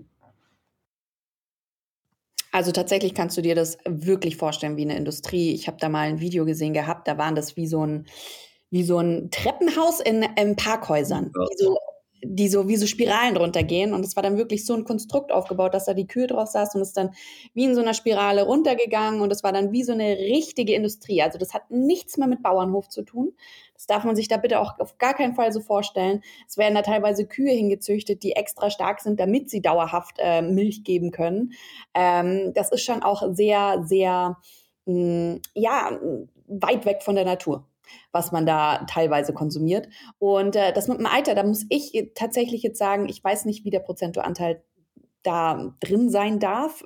Also tatsächlich kannst du dir das wirklich vorstellen wie eine Industrie. Ich habe da mal ein Video gesehen gehabt, da waren das wie so ein wie so ein Treppenhaus in, in Parkhäusern, die so, die so wie so Spiralen drunter gehen. Und es war dann wirklich so ein Konstrukt aufgebaut, dass da die Kühe drauf saßen und es dann wie in so einer Spirale runtergegangen. Und es war dann wie so eine richtige Industrie. Also das hat nichts mehr mit Bauernhof zu tun. Das darf man sich da bitte auch auf gar keinen Fall so vorstellen. Es werden da teilweise Kühe hingezüchtet, die extra stark sind, damit sie dauerhaft äh, Milch geben können. Ähm, das ist schon auch sehr, sehr mh, ja, weit weg von der Natur, was man da teilweise konsumiert. Und äh, das mit dem Eiter, da muss ich tatsächlich jetzt sagen, ich weiß nicht, wie der Prozentanteil da drin sein darf.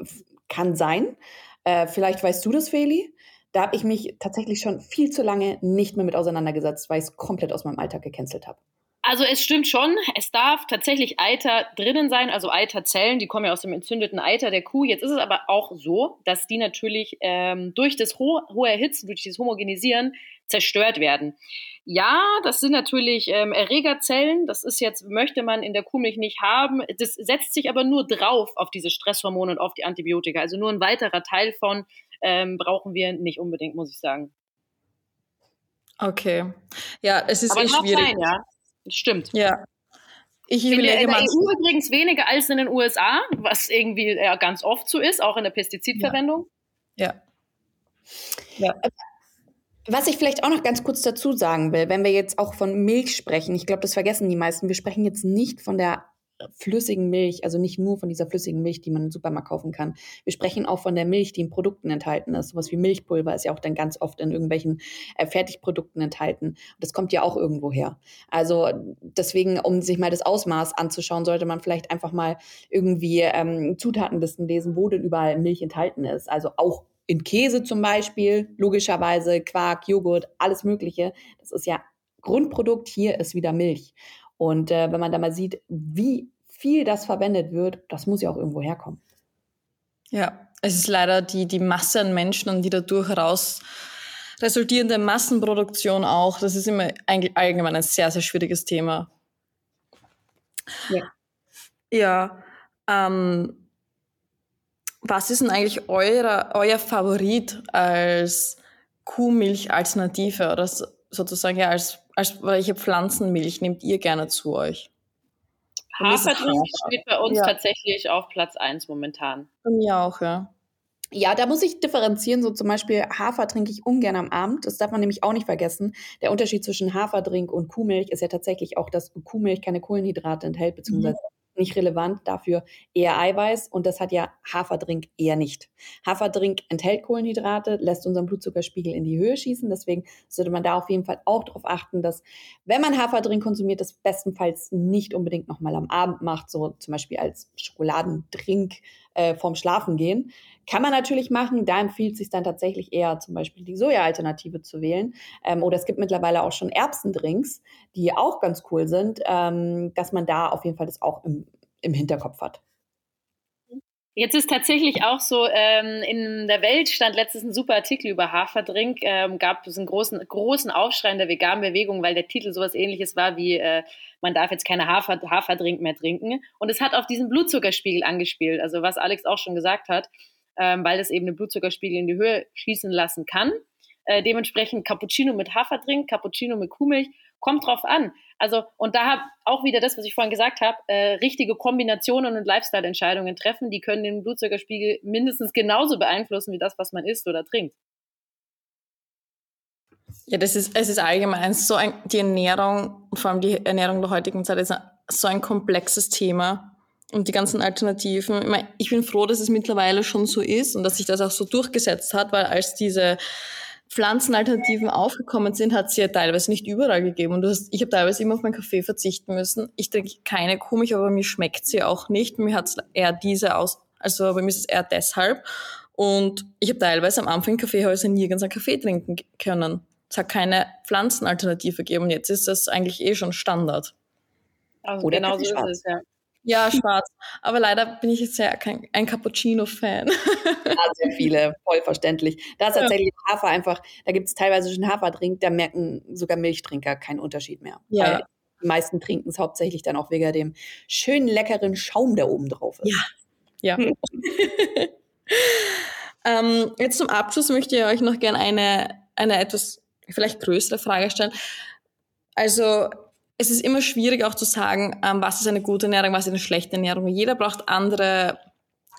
Kann sein. Äh, vielleicht weißt du das, Feli. Da habe ich mich tatsächlich schon viel zu lange nicht mehr mit auseinandergesetzt, weil ich es komplett aus meinem Alltag gecancelt habe. Also es stimmt schon, es darf tatsächlich Eiter drinnen sein, also Eiterzellen, die kommen ja aus dem entzündeten Eiter der Kuh. Jetzt ist es aber auch so, dass die natürlich ähm, durch das ho- hohe Erhitzen, durch das Homogenisieren zerstört werden. Ja, das sind natürlich ähm, Erregerzellen, das ist jetzt, möchte man in der Kuhmilch nicht haben. Das setzt sich aber nur drauf auf diese Stresshormone und auf die Antibiotika. Also nur ein weiterer Teil von ähm, brauchen wir nicht unbedingt, muss ich sagen. Okay, ja, es ist aber echt schwierig. Sein, ja. Stimmt. Ja. Ich in der, in der E U übrigens weniger als in den U S A, was irgendwie ja, ganz oft so ist, auch in der Pestizidverwendung. Ja. Ja. ja. Was ich vielleicht auch noch ganz kurz dazu sagen will, wenn wir jetzt auch von Milch sprechen, ich glaube, das vergessen die meisten, wir sprechen jetzt nicht von der flüssigen Milch, also nicht nur von dieser flüssigen Milch, die man im Supermarkt kaufen kann. Wir sprechen auch von der Milch, die in Produkten enthalten ist. Sowas wie Milchpulver ist ja auch dann ganz oft in irgendwelchen äh, Fertigprodukten enthalten. Das kommt ja auch irgendwo her. Also deswegen, um sich mal das Ausmaß anzuschauen, sollte man vielleicht einfach mal irgendwie ähm, Zutatenlisten lesen, wo denn überall Milch enthalten ist. Also auch in Käse zum Beispiel, logischerweise Quark, Joghurt, alles Mögliche. Das ist ja Grundprodukt, hier ist wieder Milch. Und äh, wenn man da mal sieht, wie viel das verwendet wird, das muss ja auch irgendwo herkommen. Ja, es ist leider die, die Masse an Menschen und die dadurch heraus resultierende Massenproduktion auch. Das ist immer ein, allgemein ein sehr, sehr schwieriges Thema. Ja. Ja. Ähm, was ist denn eigentlich euer, euer Favorit als Kuhmilch-Alternative oder so, sozusagen ja, als Also, welche Pflanzenmilch nehmt ihr gerne zu euch? Hafermilch steht bei uns ja tatsächlich auf Platz eins momentan. Bei mir auch, ja. Ja, da muss ich differenzieren. So zum Beispiel Hafer trinke ich ungern am Abend. Das darf man nämlich auch nicht vergessen. Der Unterschied zwischen Haferdrink und Kuhmilch ist ja tatsächlich auch, dass Kuhmilch keine Kohlenhydrate enthält, beziehungsweise mhm. nicht relevant, dafür eher Eiweiß. Und das hat ja Haferdrink eher nicht. Haferdrink enthält Kohlenhydrate, lässt unseren Blutzuckerspiegel in die Höhe schießen. Deswegen sollte man da auf jeden Fall auch darauf achten, dass, wenn man Haferdrink konsumiert, das bestenfalls nicht unbedingt nochmal am Abend macht, so zum Beispiel als Schokoladendrink äh, vorm Schlafen gehen. Kann man natürlich machen, da empfiehlt es sich dann tatsächlich eher zum Beispiel die Soja-Alternative zu wählen. Ähm, oder es gibt mittlerweile auch schon Erbsendrinks, die auch ganz cool sind, ähm, dass man da auf jeden Fall das auch im, im Hinterkopf hat. Jetzt ist tatsächlich auch so, ähm, in der Welt stand letztens ein super Artikel über Haferdrink, ähm, gab es einen großen, großen Aufschrei in der veganen Bewegung, weil der Titel sowas Ähnliches war wie äh, man darf jetzt keine Hafer, Haferdrink mehr trinken. Und es hat auf diesen Blutzuckerspiegel angespielt, also was Alex auch schon gesagt hat. Ähm, weil das eben den Blutzuckerspiegel in die Höhe schießen lassen kann. Äh, dementsprechend Cappuccino mit Haferdrink, Cappuccino mit Kuhmilch, kommt drauf an. Also, und da habe auch wieder das, was ich vorhin gesagt habe, äh, richtige Kombinationen und Lifestyle-Entscheidungen treffen, die können den Blutzuckerspiegel mindestens genauso beeinflussen wie das, was man isst oder trinkt. Ja, das ist, es ist allgemein so ein, die Ernährung, vor allem die Ernährung der heutigen Zeit, ist so ein komplexes Thema. Und die ganzen Alternativen. Ich meine, ich bin froh, dass es mittlerweile schon so ist und dass sich das auch so durchgesetzt hat, weil als diese Pflanzenalternativen aufgekommen sind, hat es ja teilweise nicht überall gegeben. Und du hast, ich habe teilweise immer auf meinen Kaffee verzichten müssen. Ich trinke keine Kuhmilch, aber mir schmeckt sie auch nicht. Mir hat es eher diese aus, also bei mir ist es eher deshalb. Und ich habe teilweise am Anfang in Kaffeehäusern nirgends einen Kaffee trinken können. Es hat keine Pflanzenalternative gegeben. Und jetzt ist das eigentlich eh schon Standard. Also oder genau so ist es, ja. Ja, schwarz. Aber leider bin ich jetzt ja kein, ein Cappuccino-Fan. Ja, sehr viele, voll verständlich. Da ist tatsächlich ja. Hafer einfach, da gibt es teilweise schon Haferdrink, da merken sogar Milchtrinker keinen Unterschied mehr. Ja. Weil die meisten trinken es hauptsächlich dann auch wegen dem schönen, leckeren Schaum, der oben drauf ist. Ja, ja. ähm, jetzt zum Abschluss möchte ich euch noch gerne eine, eine etwas vielleicht größere Frage stellen. Also, es ist immer schwierig auch zu sagen, was ist eine gute Ernährung, was ist eine schlechte Ernährung. Jeder braucht andere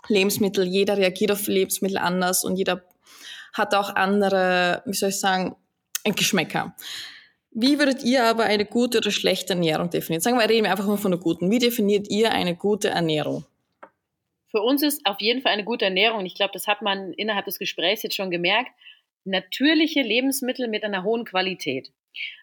Lebensmittel, jeder reagiert auf Lebensmittel anders und jeder hat auch andere, wie soll ich sagen, Geschmäcker. Wie würdet ihr aber eine gute oder schlechte Ernährung definieren? Sagen wir, reden wir einfach mal von einer guten. Wie definiert ihr eine gute Ernährung? Für uns ist auf jeden Fall eine gute Ernährung, ich glaube, das hat man innerhalb des Gesprächs jetzt schon gemerkt, natürliche Lebensmittel mit einer hohen Qualität.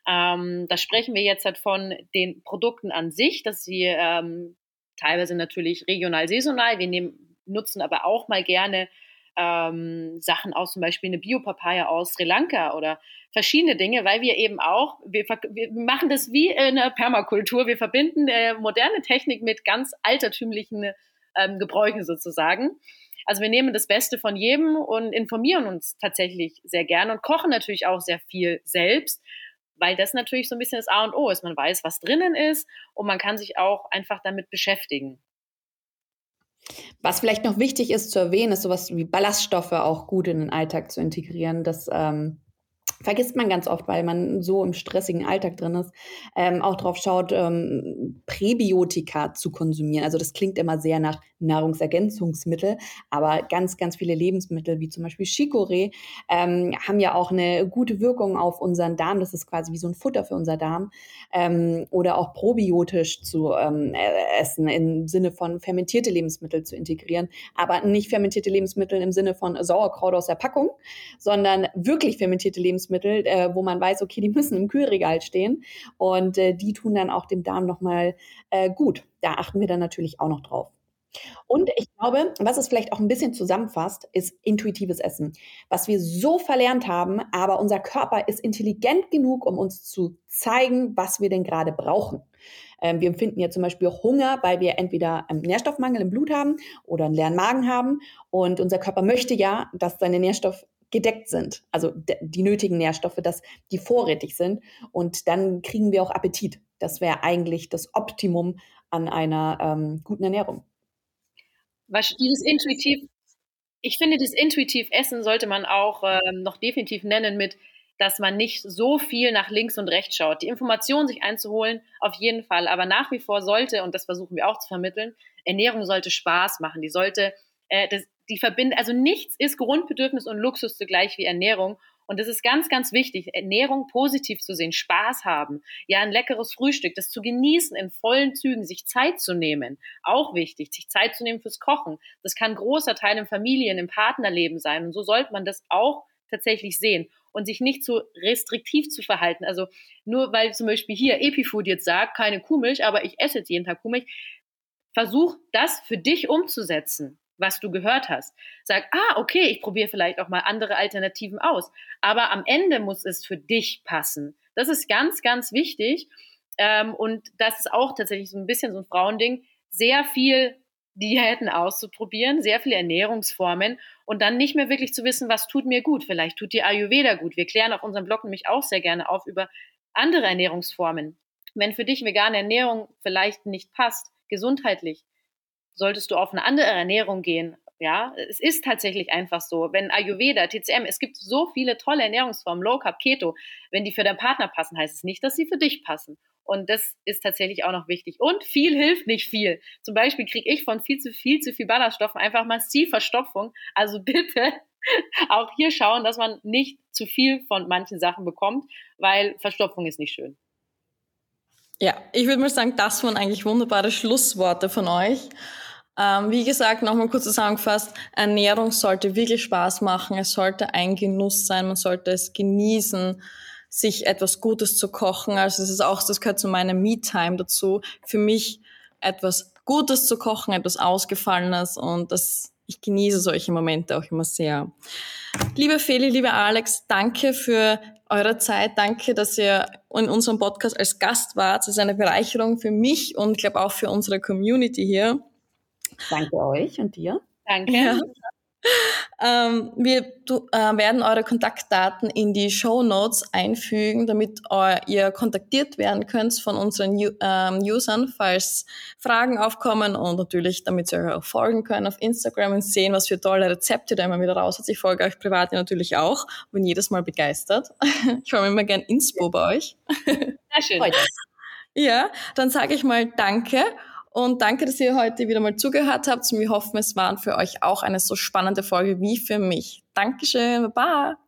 Ähm, da sprechen wir jetzt halt von den Produkten an sich, dass sie ähm, teilweise natürlich regional, saisonal, wir nehmen, nutzen aber auch mal gerne ähm, Sachen aus, zum Beispiel eine Bio-Papaya aus Sri Lanka oder verschiedene Dinge, weil wir eben auch, wir, wir machen das wie in der Permakultur, wir verbinden äh, moderne Technik mit ganz altertümlichen ähm, Gebräuchen sozusagen. Also wir nehmen das Beste von jedem und informieren uns tatsächlich sehr gerne und kochen natürlich auch sehr viel selbst, weil das natürlich so ein bisschen das A und O ist. Man weiß, was drinnen ist und man kann sich auch einfach damit beschäftigen. Was vielleicht noch wichtig ist zu erwähnen, ist sowas wie Ballaststoffe auch gut in den Alltag zu integrieren, dass ähm, vergisst man ganz oft, weil man so im stressigen Alltag drin ist, ähm, auch drauf schaut, ähm, Präbiotika zu konsumieren. Also das klingt immer sehr nach Nahrungsergänzungsmittel, aber ganz, ganz viele Lebensmittel, wie zum Beispiel Chicorée, ähm, haben ja auch eine gute Wirkung auf unseren Darm. Das ist quasi wie so ein Futter für unseren Darm. Ähm, oder auch probiotisch zu ähm, essen, im Sinne von fermentierte Lebensmittel zu integrieren. Aber nicht fermentierte Lebensmittel im Sinne von Sauerkraut aus der Packung, sondern wirklich fermentierte Lebensmittel, Mittel, äh, wo man weiß, okay, die müssen im Kühlregal stehen und äh, die tun dann auch dem Darm nochmal äh, gut. Da achten wir dann natürlich auch noch drauf. Und ich glaube, was es vielleicht auch ein bisschen zusammenfasst, ist intuitives Essen, was wir so verlernt haben, aber unser Körper ist intelligent genug, um uns zu zeigen, was wir denn gerade brauchen. Ähm, wir empfinden ja zum Beispiel Hunger, weil wir entweder einen Nährstoffmangel im Blut haben oder einen leeren Magen haben und unser Körper möchte ja, dass seine Nährstoffe gedeckt sind, also die nötigen Nährstoffe, dass die vorrätig sind und dann kriegen wir auch Appetit. Das wäre eigentlich das Optimum an einer ähm, guten Ernährung. Was, dieses intuitiv, ich finde, das intuitiv Essen sollte man auch ähm, noch definitiv nennen mit, dass man nicht so viel nach links und rechts schaut. Die Informationen sich einzuholen, auf jeden Fall, aber nach wie vor sollte, und das versuchen wir auch zu vermitteln, Ernährung sollte Spaß machen, die sollte äh, das Die verbindet, also nichts ist Grundbedürfnis und Luxus zugleich wie Ernährung. Und das ist ganz, ganz wichtig, Ernährung positiv zu sehen, Spaß haben, ja, ein leckeres Frühstück, das zu genießen in vollen Zügen, sich Zeit zu nehmen, auch wichtig, sich Zeit zu nehmen fürs Kochen. Das kann ein großer Teil im Familien-, im Partnerleben sein. Und so sollte man das auch tatsächlich sehen und sich nicht so restriktiv zu verhalten. Also nur weil zum Beispiel hier Epifood jetzt sagt, keine Kuhmilch, aber ich esse jetzt jeden Tag Kuhmilch. Versuch das für dich umzusetzen, was du gehört hast. Sag, ah, okay, ich probiere vielleicht auch mal andere Alternativen aus. Aber am Ende muss es für dich passen. Das ist ganz, ganz wichtig. Ähm, und das ist auch tatsächlich so ein bisschen so ein Frauending, sehr viel Diäten auszuprobieren, sehr viele Ernährungsformen und dann nicht mehr wirklich zu wissen, was tut mir gut. Vielleicht tut dir Ayurveda gut. Wir klären auf unserem Blog nämlich auch sehr gerne auf über andere Ernährungsformen. Wenn für dich vegane Ernährung vielleicht nicht passt, gesundheitlich, solltest du auf eine andere Ernährung gehen. Ja, es ist tatsächlich einfach so. Wenn Ayurveda, T C M, es gibt so viele tolle Ernährungsformen, Low Carb, Keto, wenn die für deinen Partner passen, heißt es nicht, dass sie für dich passen. Und das ist tatsächlich auch noch wichtig. Und viel hilft nicht viel. Zum Beispiel kriege ich von viel zu viel zu viel Ballaststoffen einfach massiv Verstopfung. Also bitte auch hier schauen, dass man nicht zu viel von manchen Sachen bekommt, weil Verstopfung ist nicht schön. Ja, ich würde mal sagen, das waren eigentlich wunderbare Schlussworte von euch. Ähm, wie gesagt, nochmal kurz zusammengefasst, Ernährung sollte wirklich Spaß machen, es sollte ein Genuss sein, man sollte es genießen, sich etwas Gutes zu kochen. Also das ist auch, das gehört zu meiner Me-Time dazu, für mich etwas Gutes zu kochen, etwas Ausgefallenes und das, ich genieße solche Momente auch immer sehr. Liebe Feli, liebe Alex, danke für eurer Zeit. Danke, dass ihr in unserem Podcast als Gast wart. Das ist eine Bereicherung für mich und ich glaube auch für unsere Community hier. Danke euch und dir. Danke. Ja. Ähm, wir du, äh, werden eure Kontaktdaten in die Shownotes einfügen, damit eu- ihr kontaktiert werden könnt von unseren U- ähm, Usern, falls Fragen aufkommen und natürlich, damit ihr euch auch folgen könnt auf Instagram und sehen, was für tolle Rezepte da immer wieder raus hat. Ich folge euch privat natürlich auch, bin jedes Mal begeistert. Ich freue mich immer gern Inspo ja. bei euch. Sehr schön. Heute. Ja, dann sage ich mal Danke. Und danke, dass ihr heute wieder mal zugehört habt. Und wir hoffen, es war für euch auch eine so spannende Folge wie für mich. Dankeschön, baba.